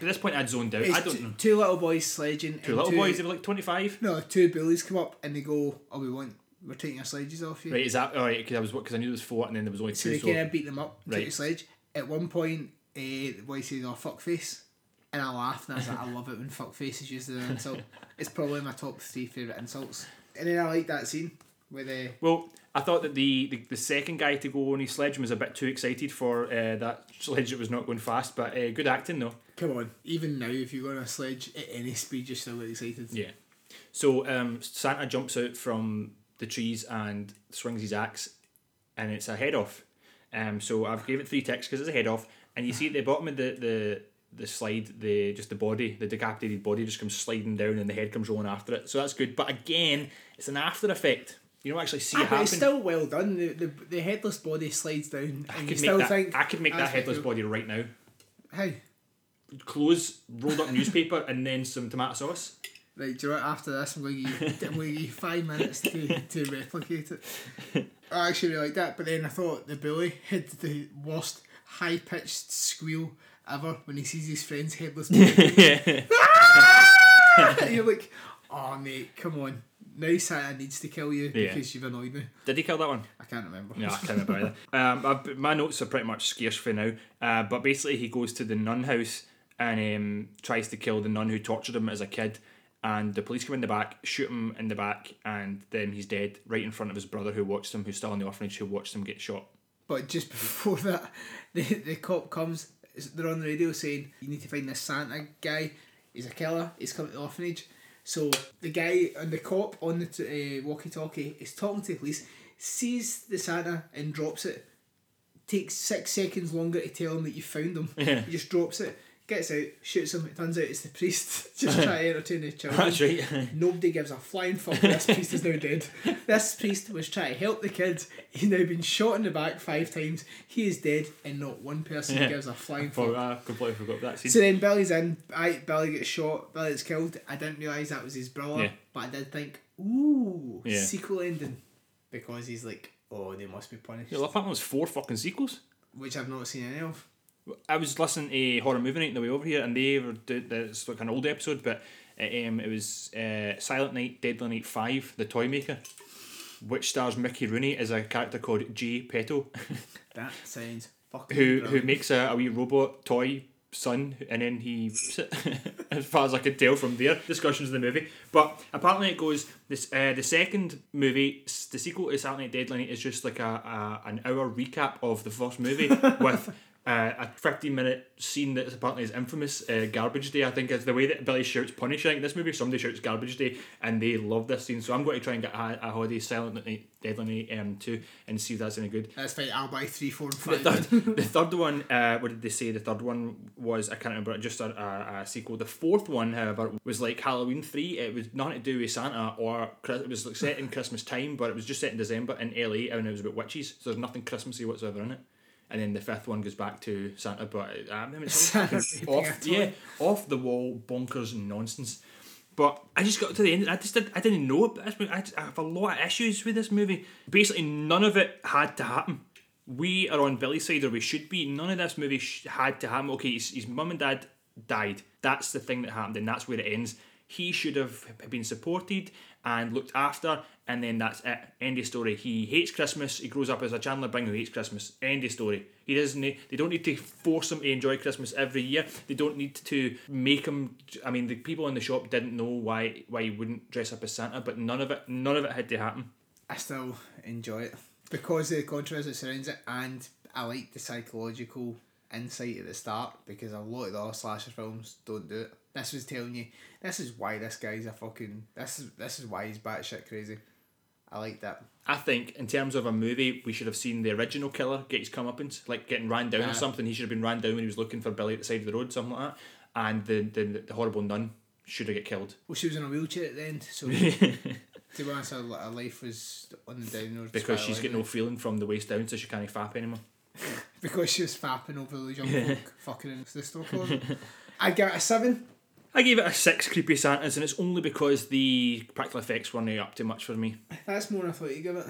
this point I'd zoned out. It's I don't know. Two little boys sledging. Two little boys, they were like 25. No, two bullies come up and they go, "Oh, we're taking our sledges off you." Right, is that all right? Because I knew there was four and then there was only two. So they kind of beat them up, right. Took the sledge. At one point, the boy says, "Oh, fuckface," and I laughed and I was like, I love it when fuckface is used as an insult. It's probably my top 3 favourite insults. And then I like that scene where the... Well, I thought that the second guy to go on his sledge was a bit too excited for that sledge that was not going fast, but good acting though. Come on, even now if you go on a sledge at any speed you're still excited. Yeah. So Santa jumps out from the trees and swings his axe, and it's a head off. So I've gave it 3 ticks because it's a head off, and you see at the bottom of the the slide, the body, the decapitated body just comes sliding down and the head comes rolling after it. So that's good. But again, it's an after effect. You don't actually see it happen. It's still well done. The headless body slides down. I could make that headless body right now. How? Clothes, rolled up newspaper, and then some tomato sauce. Right, do you know what? After this, I'm going to give you 5 minutes to replicate it. I actually really like that, but then I thought the bully had the worst high-pitched squeal ever when he sees his friend's headless body. And you're like, oh, mate, come on. Now Santa needs to kill you because you've annoyed me. Did he kill that one? I can't remember. No, I can't remember either. My notes are pretty much scarce for now, but basically he goes to the nun house and tries to kill the nun who tortured him as a kid, and the police come in the back, shoot him in the back, and then he's dead right in front of his brother who watched him, who's still in the orphanage, who watched him get shot. But just before that, the cop comes, they're on the radio saying, you need to find this Santa guy, he's a killer, he's come to the orphanage. So the guy and the cop on the walkie-talkie is talking to the police, sees the Santa and drops it. Takes 6 seconds longer to tell him that you found him. Yeah. He just drops it, gets out, shoots him. It turns out it's the priest. Just trying to entertain the children. That's right. Nobody gives a flying fuck. This priest is now dead. This priest was trying to help the kids. He's now been shot in the back 5 times. He is dead, and not one person gives a flying fuck. I completely forgot that scene. So then Billy's in. Billy gets shot. Billy gets killed. I didn't realise that was his brother, but I did think, ooh, sequel ending. Because he's like, oh, they must be punished. Yeah, well, I thought it was 4 fucking sequels. Which I've not seen any of. I was listening to Horror Movie Night on the way over here, and they were it's like an old episode, but it was Silent Night, Deadly Night 5, The Toy Maker, which stars Mickey Rooney as a character called Jay Peto. That sounds fucking brilliant. Who makes a wee robot toy son, and then he as far as I could tell from their discussions of the movie. But apparently it goes this the second movie, the sequel to Silent Night, Deadly Night, is just like an hour recap of the first movie with a 15-minute scene that apparently is infamous, Garbage Day, I think, is the way that Billy shouts Punish. I think this movie, somebody shouts Garbage Day, and they love this scene. So I'm going to try and get a Hoddy Silent Night, Deadly Night 2 and see if that's any good. That's fine, I'll buy 3, 4, and 5. The third one, what did they say? The third one was, I can't remember, just a sequel. The fourth one, however, was like Halloween 3. It was nothing to do with Santa, or it was like set in Christmas time, but it was just set in December in LA, and it was about witches, so there's nothing Christmassy whatsoever in it. And then the fifth one goes back to Santa, but I mean, it's off the wall, bonkers nonsense. But I just got to the end, and I didn't know it, but I have a lot of issues with this movie. Basically, none of it had to happen. We are on Billy's side, or we should be. None of this movie had to happen. Okay, his mum and dad died. That's the thing that happened, and that's where it ends. He should have been supported and looked after, and then that's it. End of story. He hates Christmas. He grows up as a Chandler Bing who hates Christmas. End of story. He doesn't. They don't need to force him to enjoy Christmas every year. They don't need to make him. I mean, the people in the shop didn't know why he wouldn't dress up as Santa, but none of it had to happen. I still enjoy it because of the controversy that surrounds it, and I like the psychological insight at the start, because a lot of the other slasher films don't do it. This was telling you, this is why this guy's a fucking... This is why he's batshit crazy. I like that. I think, in terms of a movie, we should have seen the original killer get his comeuppance, like getting ran down or something. He should have been ran down when he was looking for Billy at the side of the road, something like that. And the horrible nun should have got killed. Well, she was in a wheelchair at the end, so... To be honest, her life was on the downward. Because she's got no feeling from the waist down, so she can't fap anymore. Because she was fapping over the young folk fucking in the store closet. I give it a 7. I gave it a 6 creepy Santas, and it's only because the practical effects weren't up to much for me. That's more than I thought you'd give it.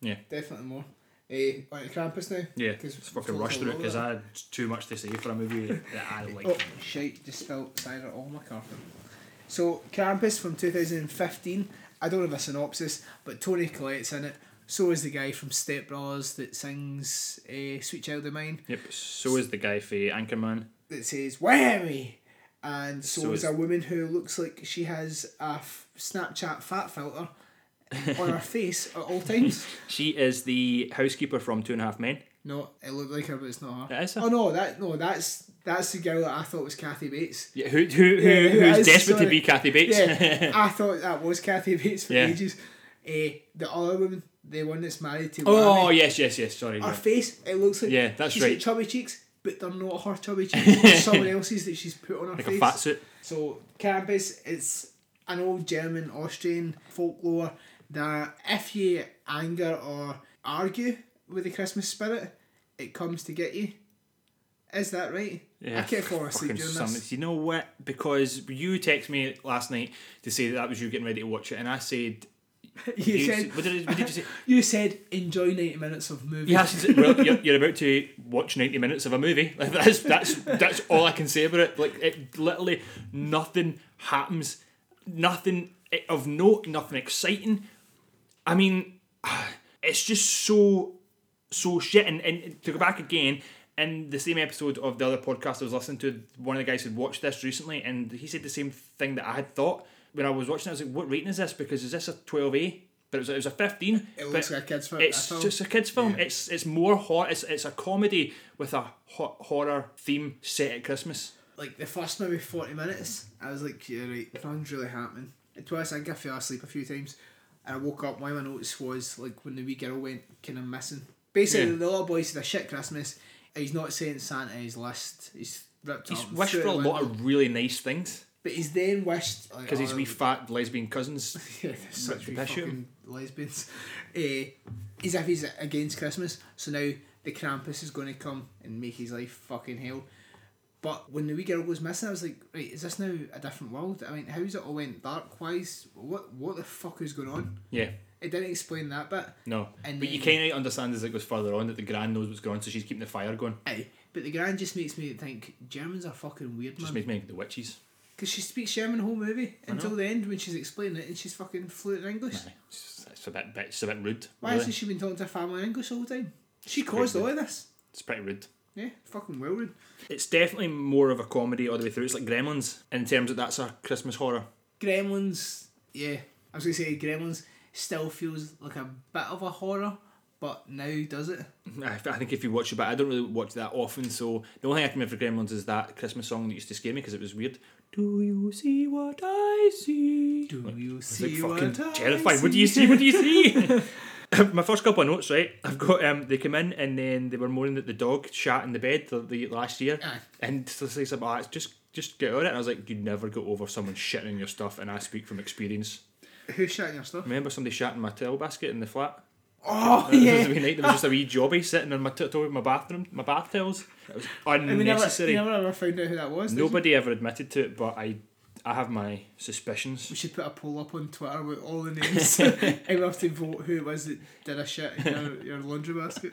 Yeah. Definitely more. On to Krampus now. Yeah, it's fucking rushed through it because I had too much to say for a movie that I like. Oh, shite, just spilled cider all my carpet. So, Krampus from 2015. I don't have a synopsis, but Tony Collette's in it. So is the guy from Step Brothers that sings Sweet Child of Mine. Yep, so is the guy for Anchorman. That says, whammy! And so is a woman who looks like she has a Snapchat fat filter on her face at all times. She is the housekeeper from 2.5 Men. No, it looked like her, but it's not her. It is her. Oh no, that's the girl that I thought was Kathy Bates. Yeah, who's desperate to be Kathy Bates. Yeah, I thought that was Kathy Bates for ages. The other woman, the one that's married to. Oh yes, sorry. Her face, it looks like. Yeah, that's right. She's got chubby cheeks. but they're not her chubby cheeks. They're someone else's that she's put on her face. Like a fat suit. So Krampus, it's an old German, Austrian folklore that if you anger or argue with the Christmas spirit, it comes to get you. Is that right? Yeah, I can't fall asleep during this. You know what? Because you texted me last night to say that was you getting ready to watch it, and I said... You said... What did you say? You said, enjoy 90 minutes of movie. Yeah, well, you're about to watch 90 minutes of a movie. Like, that's all I can say about it. Like, it literally, nothing happens. Nothing of note, nothing exciting. I mean, it's just so shit. And to go back again... In the same episode of the other podcast I was listening to, one of the guys had watched this recently, and he said the same thing that I had thought when I was watching it. I was like, "What rating is this? Because is this a 12A?" But it was a 15. It looks like a kids' film. It's just a kids' film. Yeah. It's more horror. It's a comedy with a horror theme set at Christmas. Like the first maybe 40 minutes, I was like, "Yeah, right, nothing's really happening." Twice, I think I fell asleep a few times, and I woke up. One of my notes was like when the wee girl went kind of missing. Basically, the little boy said a shit Christmas. He's not saying Santa his list. He's wished for a lot of really nice things. But he's then wished... Because his wee fat lesbian cousins. Yeah, such wee fucking lesbians. As if he's against Christmas. So now the Krampus is going to come and make his life fucking hell. But when the wee girl goes missing, I was like, right, is this now a different world? I mean, how's it all went dark? Why is... What the fuck is going on? Yeah. It didn't explain that bit. No. And but you kind of understand as it goes further on that the Gran knows what's going on, so she's keeping the fire going. Aye. But the Gran just makes me think Germans are fucking weird, man. Just makes me think the witches. Because she speaks German the whole movie until the end when she's explaining it, and she's fucking fluent in English. Nah, it's a bit rude. Why hasn't she been talking to her family in English all the time? She caused all of this. It's pretty rude. Yeah, fucking well rude. It's definitely more of a comedy all the way through. It's like Gremlins in terms of that's a Christmas horror. Gremlins, yeah. I was going to say Gremlins... still feels like a bit of a horror, but now does it? I think if you watch it, but I don't really watch that often, so the only thing I can remember for Gremlins is that Christmas song that used to scare me because it was weird. Do you see what I see? Do you see what I see? It's like fucking terrifying. What do you see? What do you see? My first couple of notes, right, I've got, they come in and then they were moaning that the dog shat in the bed last year, and so they said, it's just get over it, and I was like, you never get over someone shitting in your stuff, and I speak from experience. Who shat in your stuff? Remember somebody shat in my towel basket in the flat? Oh, yeah. There was a wee night, there was just a wee jobby sitting in my towel in my bathroom, my bath towels. It was unnecessary. You never found out who that was? Nobody ever admitted to it, but I have my suspicions. We should put a poll up on Twitter with all the names. And we have to vote who it was that did a shit in your laundry basket.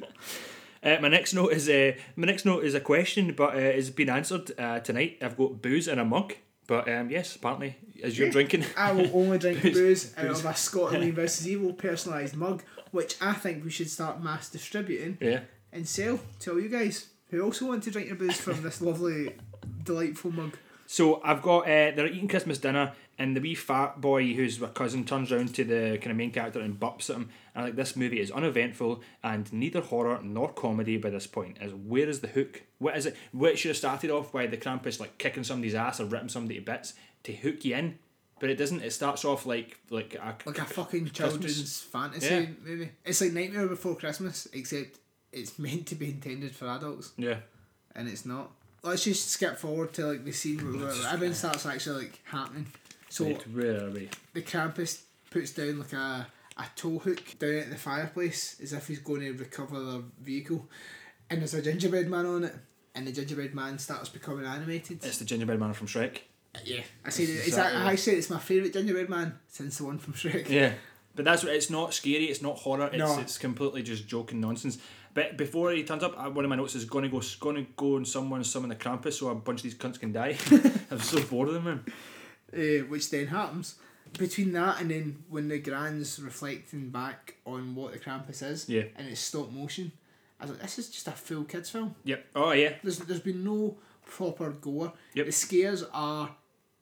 My next note is a question, but it's been answered tonight. I've got booze in a mug. But yes, apparently, as you're drinking... I will only drink booze out of a Scott and Liam vs. Evil personalised mug, which I think we should start mass distributing and sell to all you guys who also want to drink your booze from this lovely, delightful mug. So I've got... they're eating Christmas dinner, and the wee fat boy who's my cousin turns round to the kind of main character and burps at him. And I'm like, this movie is uneventful and neither horror nor comedy by this point. Where is the hook? What is it? It should have started off by the Krampus like kicking somebody's ass or ripping somebody to bits to hook you in, but it doesn't. It starts off like a fucking children's fantasy movie. It's like Nightmare Before Christmas, except it's meant to be intended for adults. Yeah, and it's not. Let's just skip forward to like the scene where everything starts actually like happening. So where are we? The Krampus puts down like a tow hook down at the fireplace as if he's going to recover their vehicle, and there's a gingerbread man on it, and the gingerbread man starts becoming animated. It's the gingerbread man from Shrek. Yeah, I said I said it's my favourite gingerbread man since the one from Shrek. Yeah, but that's it's not scary, it's not horror, it's completely just joking nonsense. But before he turns up, one of my notes is gonna go and summon the Krampus so a bunch of these cunts can die. I'm so bored of them, man. Which then happens. Between that and then when the Gran's reflecting back on what the Krampus is, and it's stop motion, I was like, this is just a full kids film. Yep. Oh yeah. There's been no proper gore. Yep. The scares are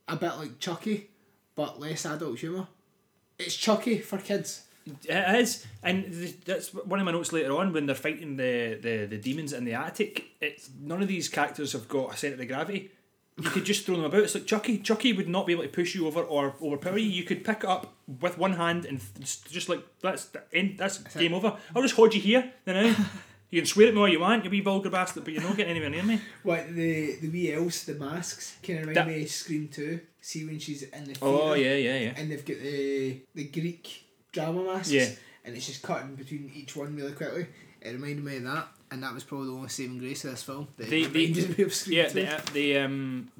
a bit like Chucky, but less adult humour. It's Chucky for kids. It is, and that's one of my notes later on when they're fighting the demons in the attic. It's none of these characters have got a centre of gravity. You could just throw them about. It's like Chucky. Chucky would not be able to push you over or overpower you. You could pick it up with one hand and just like that's game over. I'll just hold you here. You know? You can swear at me all you want, you wee vulgar bastard, but you're not getting anywhere near me. What, the wee elves, the masks, kind of remind me of Scream 2. See when she's in the theatre. Oh, yeah. And they've got the Greek drama masks. Yeah. And it's just cutting between each one really quickly. It reminded me of that. And that was probably the only saving grace of this film.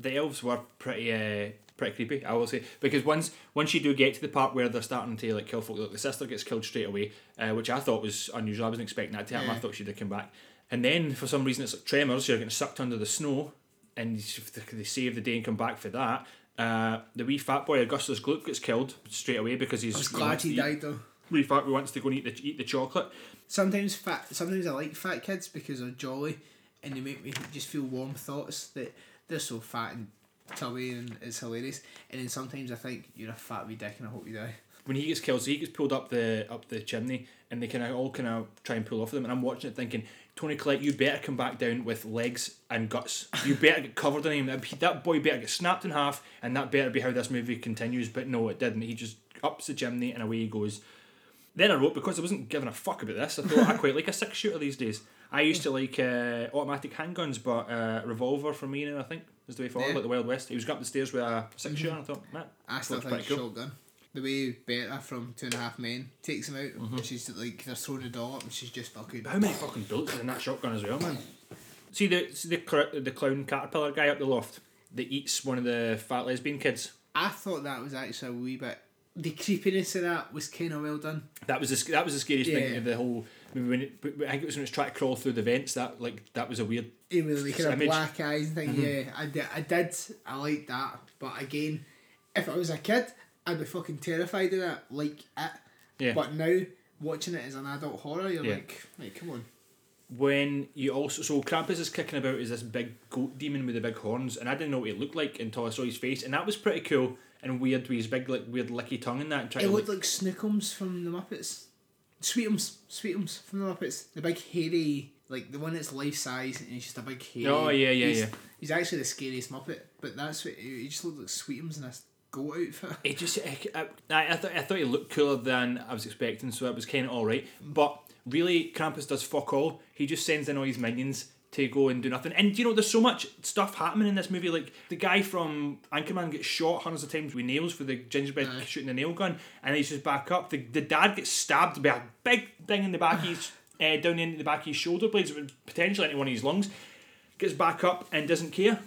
The elves were pretty creepy, I will say, because once you do get to the part where they're starting to like kill folk, like the sister gets killed straight away, which I thought was unusual. I wasn't expecting that to happen. I thought she'd have come back. And then for some reason it's like Tremors. You're getting sucked under the snow, and they save the day and come back for that. The wee fat boy Augustus Gloop gets killed straight away because he's. I was glad he died though. Wee fat boy wants to go and eat the chocolate. Sometimes I like fat kids because they're jolly and they make me just feel warm thoughts that they're so fat and tubby and it's hilarious. And then sometimes I think you're a fat wee dick and I hope you die. When he gets killed, so he gets pulled up the chimney and they all try and pull off of them, and I'm watching it thinking, Tony Collette, you better come back down with legs and guts. You better get covered in him. That boy better get snapped in half, and that better be how this movie continues. But no, it didn't. He just ups the chimney and away he goes. Then I wrote, because I wasn't giving a fuck about this, I thought I quite like a 6-shooter these days. I used to like automatic handguns, but revolver for me now, I think, is the way forward, like the Wild West. He was going up the stairs with a 6-shooter, and I thought, man, I still think shotgun. The way Berta from 2.5 Men takes him out, and she's like, they're throwing the doll up, and she's just fucking... How many fucking bullets are in that shotgun as well, man? See the clown caterpillar guy up the loft that eats one of the fat lesbian kids? I thought that was actually a wee bit... The creepiness of that was kind of well done. That was the scariest thing of the whole. I think it was when it was trying to crawl through the vents. That was a weird. It was like kind of black eyes and thing. Mm-hmm. Yeah, I did. I liked that, but again, if I was a kid, I'd be fucking terrified of that. Like it. Yeah. But now watching it as an adult horror, you're like, come on. When you also Krampus is kicking about is this big goat demon with the big horns, and I didn't know what he looked like until I saw his face, and that was pretty cool. And weird with his big, like, weird licky tongue and that. It looked like Snookums from the Muppets. Sweetums from the Muppets. The big hairy, like the one that's life size and he's just a big hairy. Oh, yeah. He's actually the scariest Muppet, but that's what he just looked like Sweetums in this goat outfit. It just, I thought he looked cooler than I was expecting, so it was kind of alright. But really, Krampus does fuck all. He just sends in all his minions to go and do nothing. And you know, there's so much stuff happening in this movie. Like the guy from Anchorman gets shot hundreds of times with nails for the gingerbread shooting the nail gun, and he's just back up. The dad gets stabbed by a big thing in the back of his down the end of the back of his shoulder blades, potentially into one of his lungs. Gets back up and doesn't care.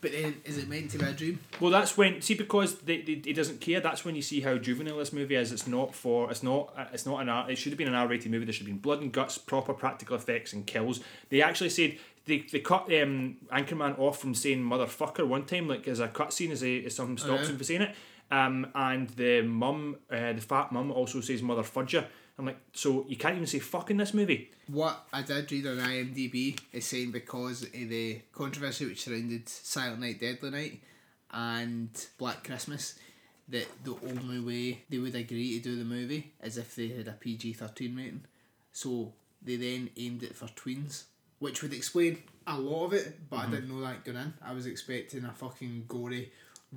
But then, is it meant to be a dream? Well, that's when because he doesn't care. That's when you see how juvenile this movie is. It's not It should have been an R-rated movie. There should have been blood and guts, proper practical effects, and kills. They actually said they cut Anchorman off from saying motherfucker one time, like as a cutscene, as something stops him for saying it. And the mum, the fat mum, also says mother fudger. I'm like, so you can't even say fuck in this movie. What I did read on IMDb is saying because of the controversy which surrounded Silent Night, Deadly Night and Black Christmas, that the only way they would agree to do the movie is if they had a PG-13 rating. So they then aimed it for tweens, which would explain a lot of it, but I didn't know that going in. I was expecting a fucking gory...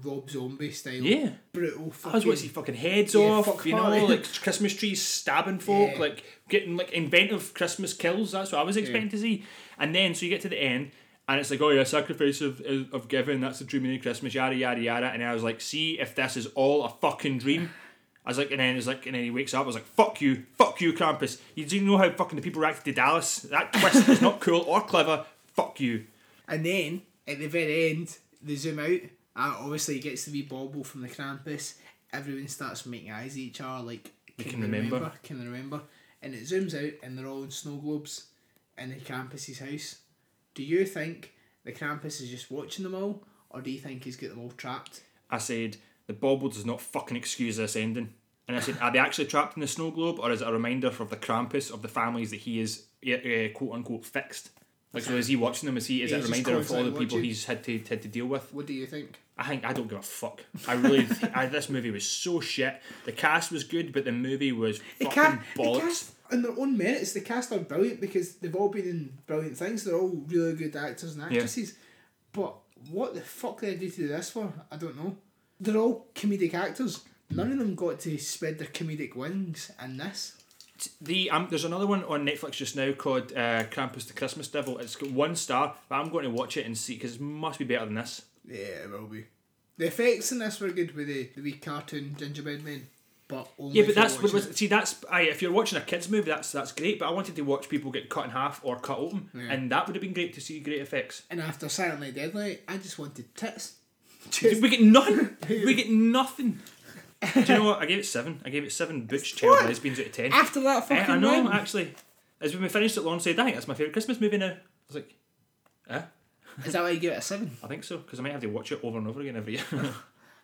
Rob Zombie style, brutal. Fucking, I was watching fucking heads off, you know, like Christmas trees stabbing folk, like getting like inventive Christmas kills. That's what I was expecting to see. And then so you get to the end, and it's like, oh yeah, sacrifice of giving. That's the dream of Christmas, yada yada yada. And I was like, see if this is all a fucking dream. I was like, and then he wakes up. I was like, fuck you, Krampus. You do know how fucking the people reacted to Dallas. That twist is not cool or clever. Fuck you. And then at the very end, they zoom out. Obviously, he gets the wee bauble from the Krampus. Everyone starts making eyes at each other, like, can they remember? And it zooms out, and they're all in snow globes in the Krampus's house. Do you think the Krampus is just watching them all, or do you think he's got them all trapped? I said, the bauble does not fucking excuse this ending. And I said, are they actually trapped in the snow globe, or is it a reminder for the Krampus of the families that he is, quote-unquote, fixed? Like, so is he watching them? Is it a reminder of all the people he's had to deal with? What do you think? I think I don't give a fuck. I really this movie was so shit. The cast was good, but the movie was fucking bollocks. The cast, on their own merits, the cast are brilliant because they've all been in brilliant things. They're all really good actors and actresses. Yeah. But what the fuck did they do this for? I don't know. They're all comedic actors. None of them got to spread their comedic wings in this. There's another one on Netflix just now called Krampus the Christmas Devil. It's got 1 star, but I'm going to watch it and see because it must be better than this. Yeah, it will be. The effects in this were good with the wee cartoon gingerbread men, but only yeah. But if you're watching a kids movie, that's great. But I wanted to watch people get cut in half or cut open, and that would have been great to see great effects. And after Silent Night, Deadly Night, I just wanted tits. We get none. We get nothing. Do you know what? I gave it 7. I gave it 7 butch child lesbians out of 10. After that fucking I know, win. Actually. As when we finished it, Lauren said, I think that's my favourite Christmas movie now. I was like, eh? Is that why you gave it a 7? I think so, because I might have to watch it over and over again every year.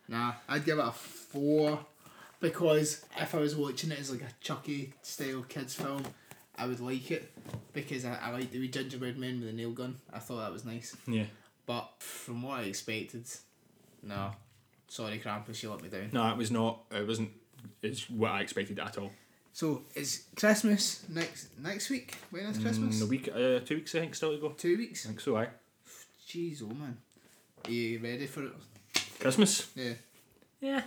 Nah, I'd give it a 4, because if I was watching it as like a Chucky-style kids film, I would like it, because I liked the wee gingerbread men with a nail gun. I thought that was nice. Yeah. But from what I expected, no. Sorry, Krampus, you let me down. No, it was not. It wasn't. It's what I expected at all. So it's Christmas next week. When is Christmas? A week, 2 weeks I think still to go. 2 weeks. I think so. Aye. Jeez, oh man, are you ready for it? Christmas. Yeah. Yeah.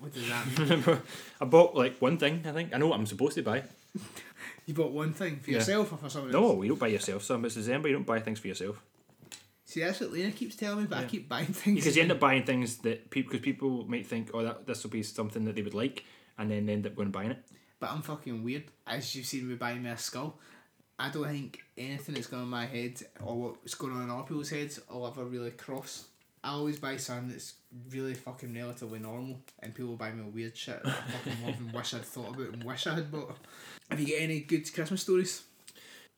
What does that mean? I bought like one thing. I think I know what I'm supposed to buy. You bought one thing for yourself or for somebody else? No, you don't buy yourself. Some it's December. You don't buy things for yourself. See, that's what Lena keeps telling me, but I keep buying things. Because you end up buying things that people might think, oh, this will be something that they would like, and then they end up going and buying it. But I'm fucking weird. As you've seen me buying me a skull, I don't think anything that's going on in my head or what's going on in other people's heads I'll ever really cross. I always buy something that's really fucking relatively normal, and people buy me weird shit that I fucking love and wish I'd thought about and wish I had bought. Have you got any good Christmas stories?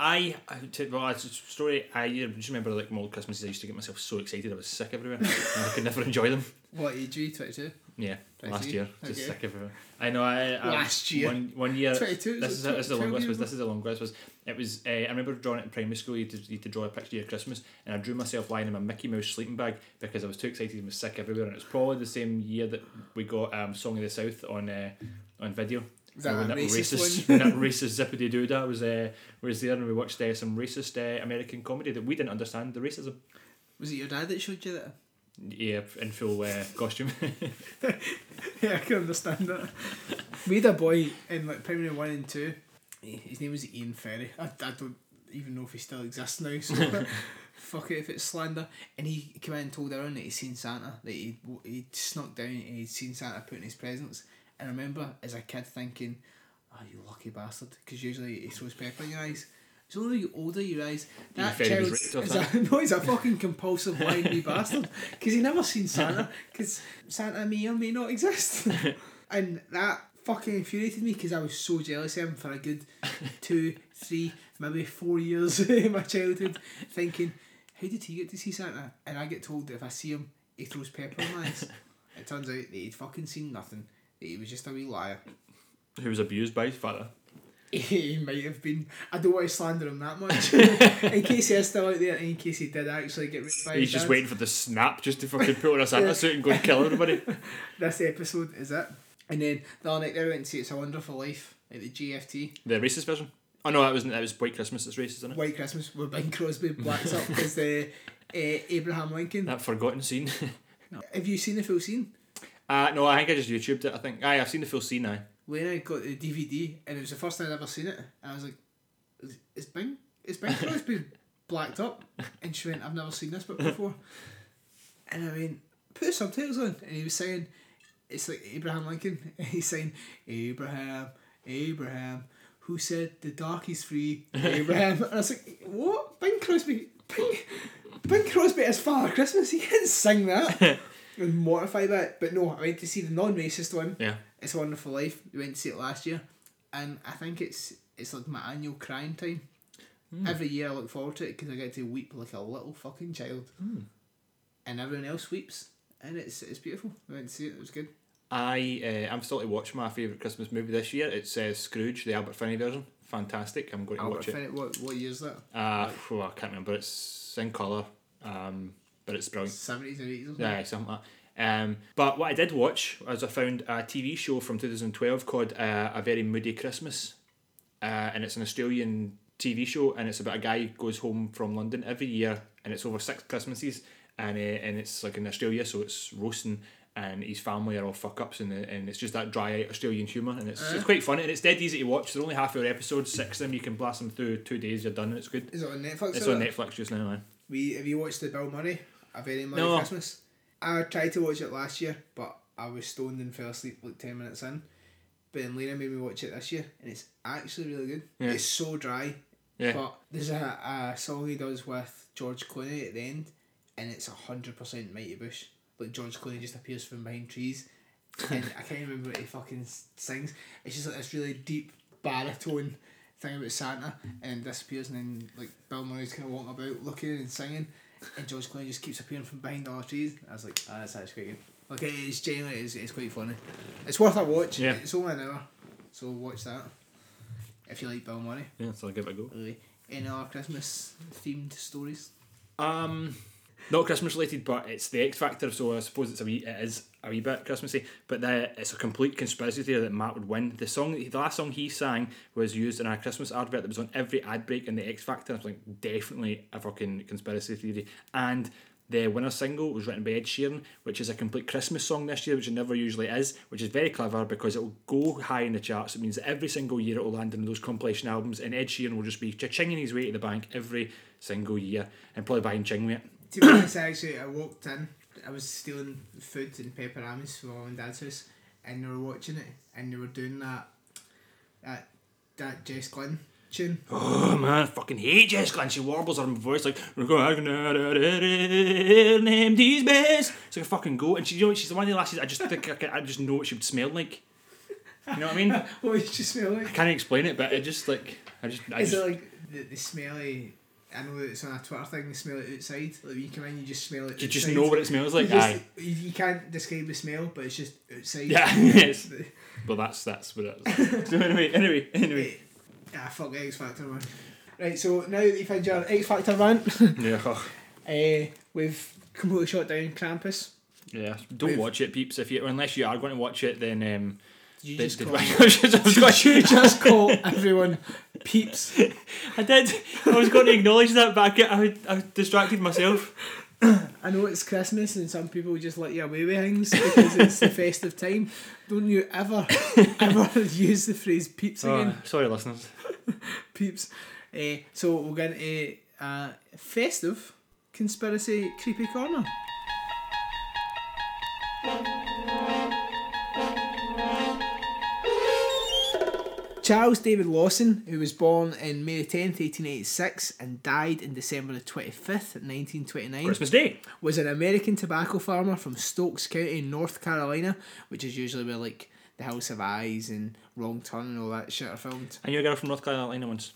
It's a story. I just remember like my old Christmases. I used to get myself so excited. I was sick everywhere. And I could never enjoy them. What age were you? 22. Yeah, 22? Last year. Okay. Just sick everywhere. I know. Last year. One year. 22. This is the longest. This is the longest. It was. I remember drawing it in primary school. You had to draw a picture of your Christmas, and I drew myself lying in my Mickey Mouse sleeping bag because I was too excited and was sick everywhere. And it was probably the same year that we got Song of the South on video. That racist zippity doodah was there, and we watched some racist American comedy that we didn't understand the racism. Was it your dad that showed you that? Yeah, in full costume. Yeah, I can understand that. We had a boy in like primary 1 and 2. His name was Ian Ferry. I don't even know if he still exists now. So fuck it if it's slander. And he came in and told everyone that he'd seen Santa, that he'd snuck down and he'd seen Santa putting his presents. And I remember as a kid thinking, oh, you lucky bastard, because usually he throws pepper in your eyes. It's only when you get older you realise that child he's a fucking compulsive lying wee bastard, because he never seen Santa, because Santa may or may not exist. And that fucking infuriated me, because I was so jealous of him for a good 2, 3, maybe 4 years in my childhood, thinking, how did he get to see Santa? And I get told that if I see him, he throws pepper in my eyes. It turns out that he'd fucking seen nothing. He was just a wee liar. Who was abused by his father. He might have been. I don't want to slander him that much. In case he is still out there, and in case he did actually get raped by his dad. He's just waiting for the snap just to fucking put on a Santa suit and go and kill everybody. This episode is it. And then the other night I went and see It's a Wonderful Life at the GFT. The racist version? Oh no, that was White Christmas that's racist, isn't it? White Christmas, where Bing Crosby blacks up as the Abraham Lincoln. That forgotten scene. No. Have you seen the full scene? No, I think I just YouTubed it, I think. Aye, I've seen the full scene now. When I got the DVD, and it was the first time I'd ever seen it, and I was like, is Bing Crosby blacked up? And she went, I've never seen this book before. And I went, put subtitles on. And he was saying, it's like Abraham Lincoln. And he's saying, Abraham, Abraham, who said the dark is free, Abraham. And I was like, what? Bing Crosby is Father Christmas. He can't sing that. And mortified by it, but no, I went to see the non-racist one. Yeah, It's a Wonderful Life. We went to see it last year, and I think it's like my annual crying time. Every year I look forward to it because I get to weep like a little fucking child, and everyone else weeps, and it's beautiful. We went to see it. It was good. I'm still to watch my favourite Christmas movie this year. It's Scrooge, the Albert Finney version. Fantastic. I'm going to watch it. Albert Finney. What year is that? I can't remember. It's in colour. But it's brilliant. 70s or 80s or something. Yeah, something like that. But what I did watch was I found a TV show from 2012 called A Very Moody Christmas, and it's an Australian TV show, and it's about a guy who goes home from London every year, and it's over 6 Christmases, and it's like in Australia, so it's roasting, and his family are all fuck-ups, and it's just that dry Australian humour, and it's quite funny, and it's dead easy to watch. They're only half-hour episodes, 6 of them, you can blast them through 2 days, you're done, and it's good. Is it on Netflix? It's on Netflix just now, man. Have you watched the Bill Murray, A Very Merry Christmas? I tried to watch it last year, but I was stoned and fell asleep like 10 minutes in, but then Lena made me watch it this year, and it's actually really good. Yeah. It's so dry, but there's a song he does with George Clooney at the end, and it's 100% Mighty Bush. Like, George Clooney just appears from behind trees, and I can't remember what he fucking sings. It's just like this really deep baritone thing about Santa, and disappears, and then like Bill Murray's kind of walking about looking and singing, and George Clooney just keeps appearing from behind all the trees. I was like, that's actually quite good. Like, it's genuinely, it's quite funny. It's worth a watch. Yeah. It's only an hour, so watch that if you like Bill Murray. Yeah, so I'll give it a go. Any other Christmas themed stories? Not Christmas related, but it's the X Factor, so I suppose it is a wee bit Christmassy. But it's a complete conspiracy theory that Matt would win. The last song he sang was used in a Christmas advert that was on every ad break in the X Factor. I was like, definitely a fucking conspiracy theory. And the winner single was written by Ed Sheeran, which is a complete Christmas song this year, which it never usually is, which is very clever because it'll go high in the charts. It means that every single year it'll land in those compilation albums, and Ed Sheeran will just be cha-chinging his way to the bank every single year and probably buying chinging it. To be honest, I walked in, I was stealing food and pepperammies from my mum and dad's house, and they were watching it, and they were doing that Jess Glynn tune. Oh man, I fucking hate Jess Glynn. She warbles her voice like, name these bears. It's like a fucking goat, and she, you know, she's the one of the lasses I just think I just know what she would smell like. You know what I mean? What would she smell like? I can't explain it, but it like the smelly. I know that it's on a Twitter thing, you smell it outside. Like, when you come in, you just smell it. You just know what it smells like. You can't describe the smell, but it's just outside. Yeah, yes. Well, that's what it is. So anyway. Ah, fuck X Factor, man. Right, so now that you've had your X Factor rant, we've completely shot down Krampus. Yeah, don't watch it, peeps. Unless you are going to watch it, then... Did you just call everyone peeps? I did. I was going to acknowledge that, but I distracted myself. I know it's Christmas and some people just let you away with things because it's the festive time. Don't you ever use the phrase peeps again. Sorry, listeners. Peeps. So we're going to a festive conspiracy creepy corner. Charles David Lawson, who was born in May 10th, 1886, and died in December 25th, 1929, Christmas Day, was an American tobacco farmer from Stokes County, North Carolina, which is usually where like The House of Eyes and Wrong Turn and all that shit are filmed. I knew a girl from North Carolina once.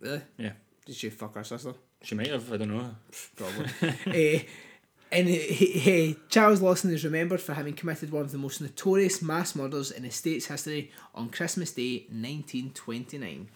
Really? Yeah. Did she fuck her sister? She might have. I don't know. Probably. Charles Lawson is remembered for having committed one of the most notorious mass murders in the state's history on Christmas Day, 1929.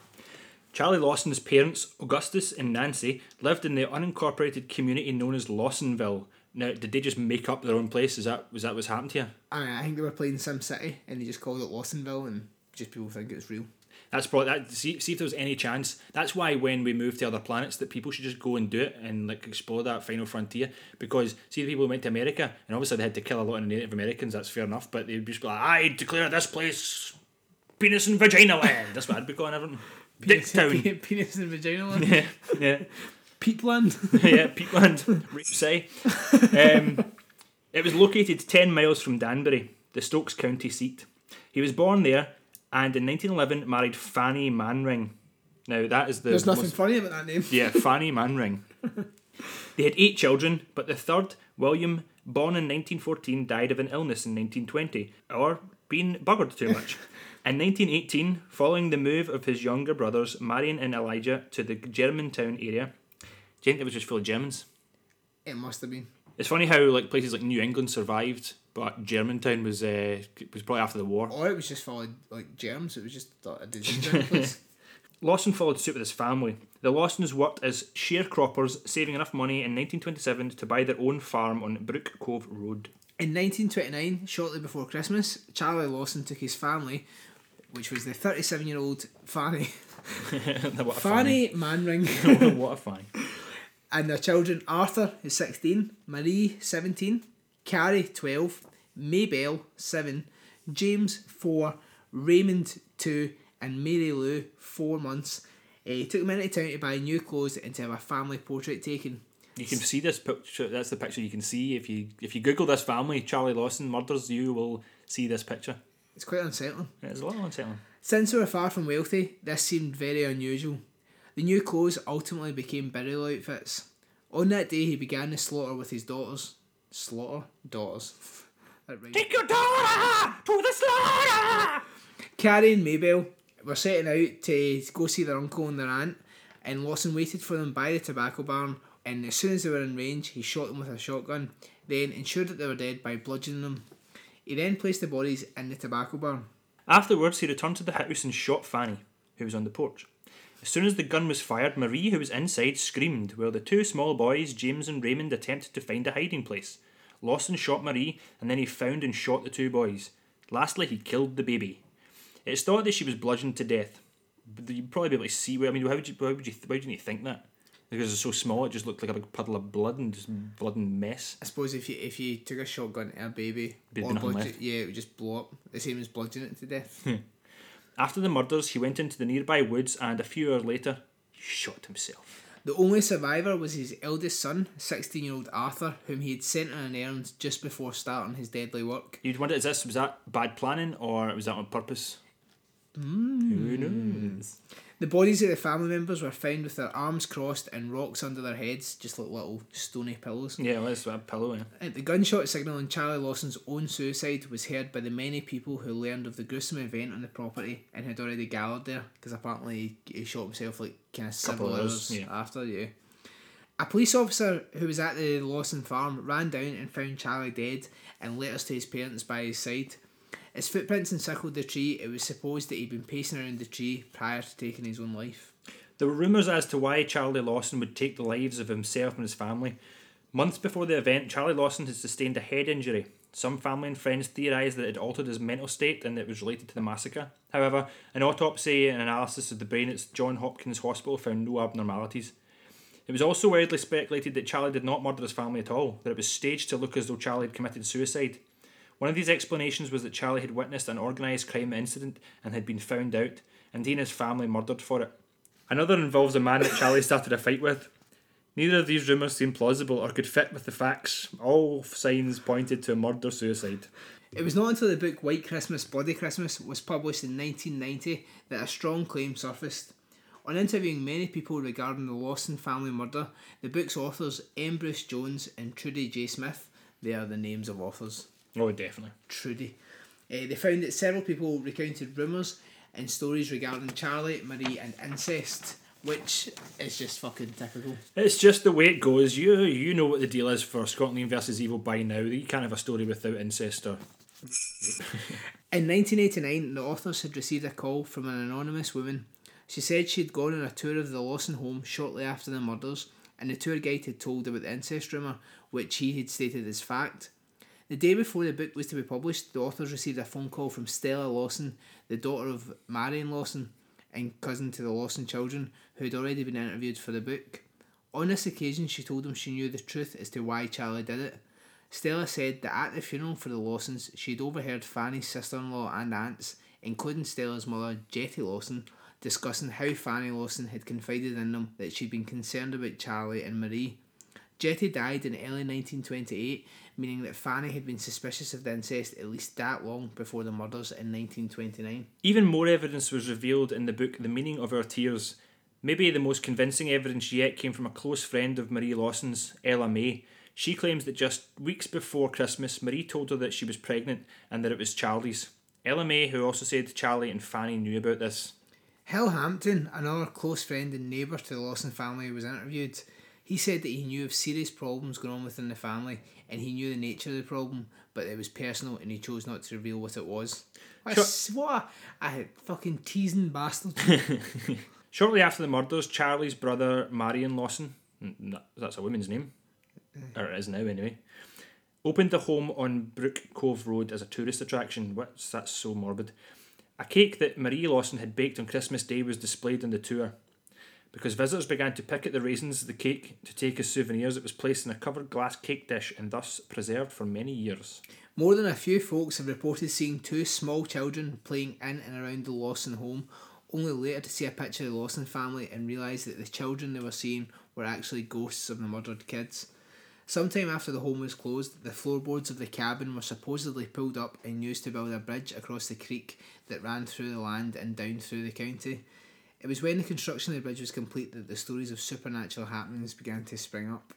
Charlie Lawson's parents, Augustus and Nancy, lived in the unincorporated community known as Lawsonville. Now, did they just make up their own place? Was that what's happened here? I think they were playing SimCity and they just called it Lawsonville, and just people think it's real. That's probably that. See if there's any chance. That's why when we move to other planets, that people should just go and do it and like explore that final frontier. Because see, the people who went to America, and obviously they had to kill a lot of Native Americans. That's fair enough, but they'd just be like, "I declare this place penis and vagina land." That's what I'd be calling everything. Dick Town. Penis and vagina land. Yeah. Peatland. Peatland. Rape say. It was located 10 miles from Danbury, the Stokes County seat. He was born there. And in 1911, married Fanny Manring. Now, that is the... There's nothing funny about that name. Yeah, Fanny Manring. They had 8 children, but the third, William, born in 1914, died of an illness in 1920, or being buggered too much. In 1918, following the move of his younger brothers, Marion and Elijah, to the Germantown area... Do you think it was just full of Germans? It must have been. It's funny how like places like New England survived... But Germantown was probably after the war. Or it was just followed like germs. It was just a disease place. Lawson followed suit with his family. The Lawsons worked as sharecroppers, saving enough money in 1927 to buy their own farm on Brook Cove Road. In 1929, shortly before Christmas, Charlie Lawson took his family, which was the 37-year-old Fanny. Fanny Manring. What a Fanny. And their children, Arthur, who's 16, Marie, 17... Carrie, 12, Maybelle, 7, James, 4, Raymond, 2, and Mary Lou, 4 months. He took them into town to buy new clothes and to have a family portrait taken. You can see this picture. That's the picture you can see. If you Google this family, Charlie Lawson murders, you will see this picture. It's quite unsettling. It's a lot unsettling. Since they were far from wealthy, this seemed very unusual. The new clothes ultimately became burial outfits. On that day, he began the slaughter with his daughters. Slaughter? Daughters. Take your daughter to the slaughter! Carrie and Maybelle were setting out to go see their uncle and their aunt, and Lawson waited for them by the tobacco barn, and as soon as they were in range, he shot them with a shotgun, then ensured that they were dead by bludgeoning them. He then placed the bodies in the tobacco barn. Afterwards, he returned to the house and shot Fanny, who was on the porch. As soon as the gun was fired, Marie, who was inside, screamed, while the two small boys, James and Raymond, attempted to find a hiding place. Lawson shot Marie, and then he found and shot the two boys. Lastly, he killed the baby. It's thought that she was bludgeoned to death. But you'd probably be able to see where, I mean, why would you think that? Because it's so small, it just looked like a big puddle of blood and just blood and mess. I suppose if you took a shotgun at a baby, or it would just blow up. The same as bludgeoning it to death. After the murders, he went into the nearby woods and a few hours later, he shot himself. The only survivor was his eldest son, 16-year-old Arthur, whom he had sent on an errand just before starting his deadly work. You'd wonder, was that bad planning or was that on purpose? Who knows? The bodies of the family members were found with their arms crossed and rocks under their heads, just like little stony pillows. Yeah, that's a pillow, yeah. The gunshot signal on Charlie Lawson's own suicide was heard by the many people who learned of the gruesome event on the property and had already gathered there, because apparently he shot himself several hours after, A police officer who was at the Lawson farm ran down and found Charlie dead and letters to his parents by his side. His footprints encircled the tree. It was supposed that he'd been pacing around the tree prior to taking his own life. There were rumours as to why Charlie Lawson would take the lives of himself and his family. Months before the event, Charlie Lawson had sustained a head injury. Some family and friends theorised that it had altered his mental state and that it was related to the massacre. However, an autopsy and analysis of the brain at Johns Hopkins Hospital found no abnormalities. It was also widely speculated that Charlie did not murder his family at all, that it was staged to look as though Charlie had committed suicide. One of these explanations was that Charlie had witnessed an organised crime incident and had been found out, and he and his family murdered for it. Another involves a man that Charlie started a fight with. Neither of these rumours seemed plausible or could fit with the facts. All signs pointed to a murder-suicide. It was not until the book White Christmas, Bloody Christmas was published in 1990 that a strong claim surfaced. On interviewing many people regarding the Lawson family murder, the book's authors M. Bruce Jones and Trudy J. Smith, they are the names of authors. Oh, definitely. Trudy. They found that several people recounted rumours and stories regarding Charlie, Marie and incest, which is just fucking typical. It's just the way it goes. You know what the deal is for Scotland Yard versus Evil by now. You can't have a story without incest or... In 1989, the authors had received a call from an anonymous woman. She said she had gone on a tour of the Lawson home shortly after the murders, and the tour guide had told about the incest rumour, which he had stated as fact. The day before the book was to be published, the authors received a phone call from Stella Lawson, the daughter of Marion Lawson and cousin to the Lawson children, who had already been interviewed for the book. On this occasion, she told them she knew the truth as to why Charlie did it. Stella said that at the funeral for the Lawsons, she had overheard Fanny's sister-in-law and aunts, including Stella's mother, Jetty Lawson, discussing how Fanny Lawson had confided in them that she'd been concerned about Charlie and Marie. Jetty died in early 1928, meaning that Fanny had been suspicious of the incest at least that long before the murders in 1929. Even more evidence was revealed in the book The Meaning of Our Tears. Maybe the most convincing evidence yet came from a close friend of Marie Lawson's, Ella May. She claims that just weeks before Christmas, Marie told her that she was pregnant and that it was Charlie's. Ella May, who also said Charlie and Fanny knew about this. Hill Hampton, another close friend and neighbour to the Lawson family, was interviewed. He said that he knew of serious problems going on within the family and he knew the nature of the problem, but it was personal and he chose not to reveal what it was. What a fucking teasing bastard. Shortly after the murders, Charlie's brother Marion Lawson, that's a woman's name, or it is now anyway, opened a home on Brook Cove Road as a tourist attraction. That's so morbid. A cake that Marie Lawson had baked on Christmas Day was displayed on the tour. Because visitors began to pick at the raisins of the cake to take as souvenirs, it was placed in a covered glass cake dish and thus preserved for many years. More than a few folks have reported seeing two small children playing in and around the Lawson home, only later to see a picture of the Lawson family and realise that the children they were seeing were actually ghosts of the murdered kids. Sometime after the home was closed, the floorboards of the cabin were supposedly pulled up and used to build a bridge across the creek that ran through the land and down through the county. It was when the construction of the bridge was complete that the stories of supernatural happenings began to spring up.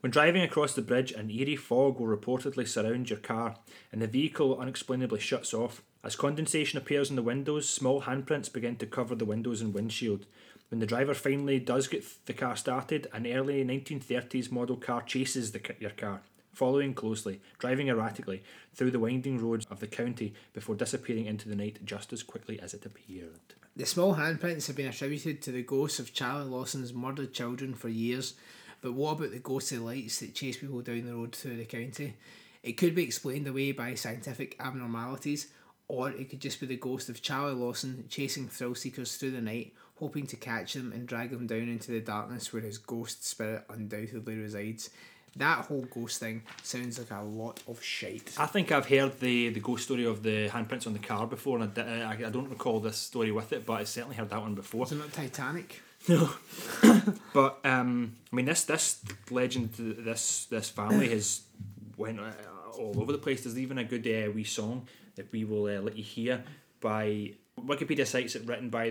When driving across the bridge, an eerie fog will reportedly surround your car, and the vehicle unexplainably shuts off. As condensation appears in the windows, small handprints begin to cover the windows and windshield. When the driver finally does get the car started, an early 1930s model car chases your car, following closely, driving erratically, through the winding roads of the county before disappearing into the night just as quickly as it appeared. The small handprints have been attributed to the ghosts of Charlie Lawson's murdered children for years, but what about the ghostly lights that chase people down the road through the county? It could be explained away by scientific abnormalities, or it could just be the ghost of Charlie Lawson chasing thrill seekers through the night, hoping to catch them and drag them down into the darkness where his ghost spirit undoubtedly resides. That whole ghost thing sounds like a lot of shite. I think I've heard the ghost story of the handprints on the car before, and I don't recall this story with it, but I certainly heard that one before. Is it not Titanic? No. But I mean, this legend, this family has went all over the place. There's even a good wee song that we will let you hear by. Wikipedia cites it written by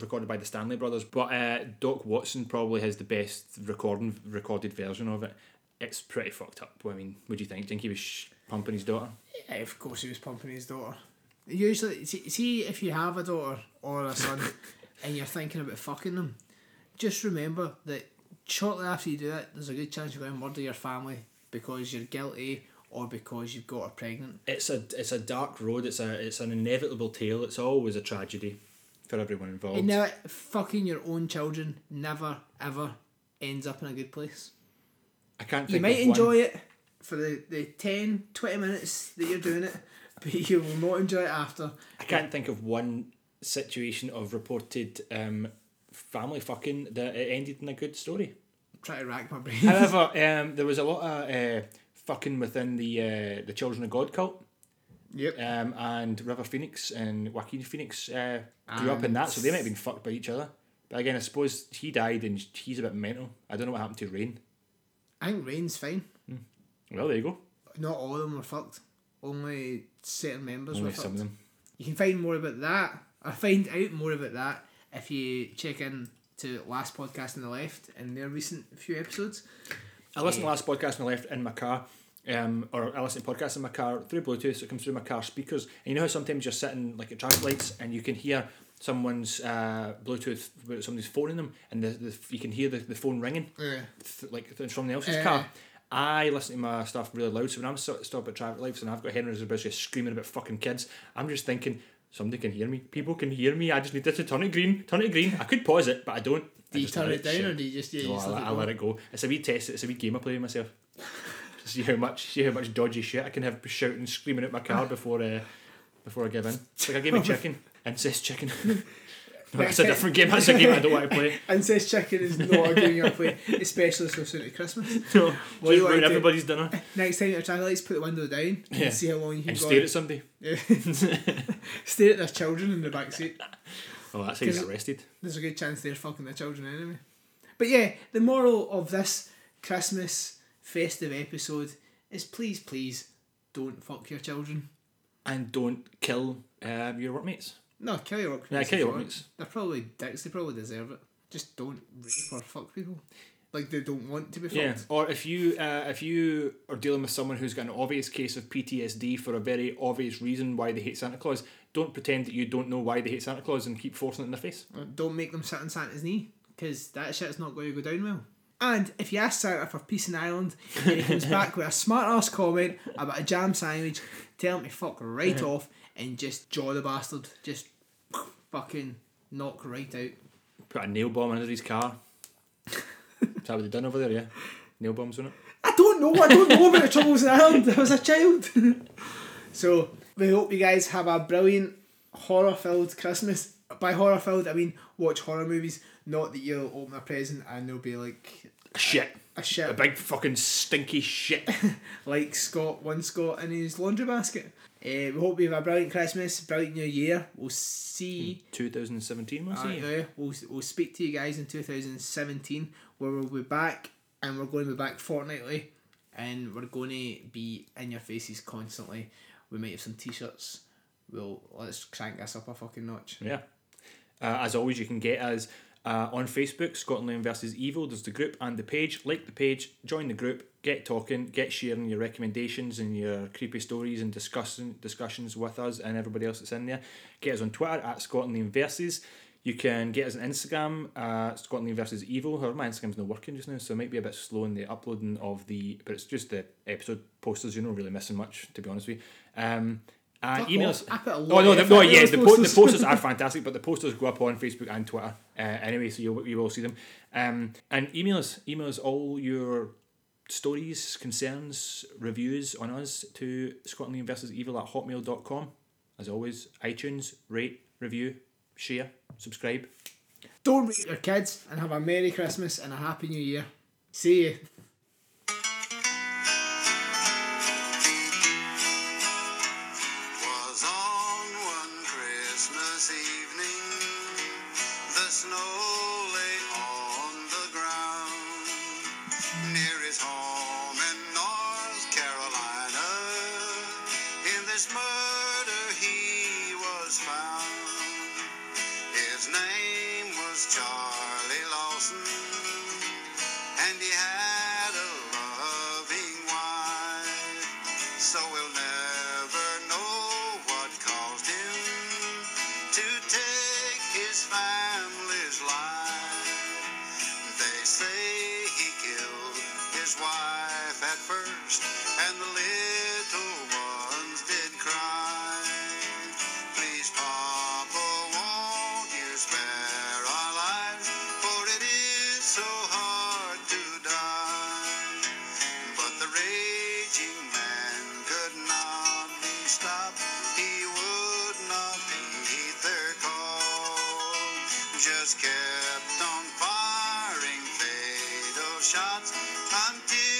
recorded by the Stanley Brothers, but Doc Watson probably has the best recorded version of it. It's pretty fucked up. I mean, what do you think? Do you think he was pumping his daughter? Yeah, of course he was pumping his daughter. Usually, see if you have a daughter or a son and you're thinking about fucking them, just remember that shortly after you do that, there's a good chance you're going to murder your family because you're guilty or because you've got her pregnant. It's a dark road. It's an inevitable tale. It's always a tragedy for everyone involved. And now fucking your own children never ever ends up in a good place. I can't. You might enjoy it for the 10, 20 minutes that you're doing it, but you will not enjoy it after. I can't think of one situation of reported family fucking that it ended in a good story. I'm trying to rack my brain. However, there was a lot of fucking within the Children of God cult. Yep. And River Phoenix and Joaquin Phoenix grew up in that, so they might have been fucked by each other. But again, I suppose he died and he's a bit mental. I don't know what happened to Rain. I think Rain's fine. Well, there you go. Not all of them were fucked. Only certain members were fucked. Some of them. You can find more about that, or find out more about that, if you check in to Last Podcast on the Left and their recent few episodes. I listened to Last Podcast on the Left in my car, or I listen to podcasts in my car through Bluetooth, so it comes through my car speakers. And you know how sometimes you're sitting like at traffic lights and you can hear someone's Bluetooth, somebody's phone in them, and you can hear the phone ringing, from the else's car. I listen to my stuff really loud, so when I'm stopped at traffic lights and I've got Henry's busy screaming about fucking kids, I'm just thinking somebody can hear me, people can hear me. I just need to turn it green. I could pause it, but I don't. Do you turn it down or do you just? Yeah, no, I let it go. It's a wee test. It's a wee game I play with myself. See how much dodgy shit I can have shouting, screaming at my car before I give in. It's like a game of chicken. Incest chicken. No, that's a different game. That's a game I don't want to play. Incest chicken is not a game you want to play, especially so soon at Christmas. No, what just ruin everybody's dinner. Next time you're trying to put the window down and see how long you can go. And stare at somebody. Yeah. Stare at their children in the back seat. Oh, that's how you get arrested. There's a good chance they're fucking their children anyway. But yeah, the moral of this Christmas festive episode is please don't fuck your children. And don't kill your workmates. No, kill your workmates. Yeah, kill your workmates. They're probably dicks, they probably deserve it. Just don't rape or fuck people. Like they don't want to be fucked. Yeah. Or if you are dealing with someone who's got an obvious case of PTSD for a very obvious reason why they hate Santa Claus, don't pretend that you don't know why they hate Santa Claus and keep forcing it in their face. Don't make them sit on Santa's knee, because that shit's not going to go down well. And if you ask Santa for peace in Ireland and he comes back with a smart ass comment about a jam sandwich, tell him to fuck right off and just jaw the bastard. Just fucking knock right out. Put a nail bomb under his car. Is that what they done over there, yeah? Nail bombs on it? I don't know about the troubles in Ireland. I was a child. So, we hope you guys have a brilliant, horror-filled Christmas. By horror filled, I mean watch horror movies, not that you'll open a present and there'll be like... A big fucking stinky shit. Like Scott in his laundry basket. We hope you have a brilliant Christmas, brilliant New Year. We'll see... 2017, we'll see. Yeah, we'll speak to you guys in 2017, where we'll be back, and we're going to be back fortnightly, and we're going to be in your faces constantly. We might have some t-shirts. Let's crank this up a fucking notch. Yeah. As always, you can get us on Facebook, Scotland Lane vs Evil. There's the group and the page. Like the page, join the group, get talking, get sharing your recommendations and your creepy stories and discussions with us and everybody else that's in there. Get us on Twitter at Scotland Lane vs. You can get us on Instagram, Scotland Lane vs Evil. However, my Instagram's not working just now, so it might be a bit slow in the uploading of the... But it's just the episode posters. You're not really missing much, to be honest with you. Emails. I put a lot the posters are fantastic, but the posters go up on Facebook and Twitter anyway, so you will see them. And email us all your stories, concerns, reviews on us to scotlandvsevil@hotmail.com. As always, iTunes, rate, review, share, subscribe. Don't rate your kids, and have a Merry Christmas and a Happy New Year. See you. Just kept on firing fatal shots until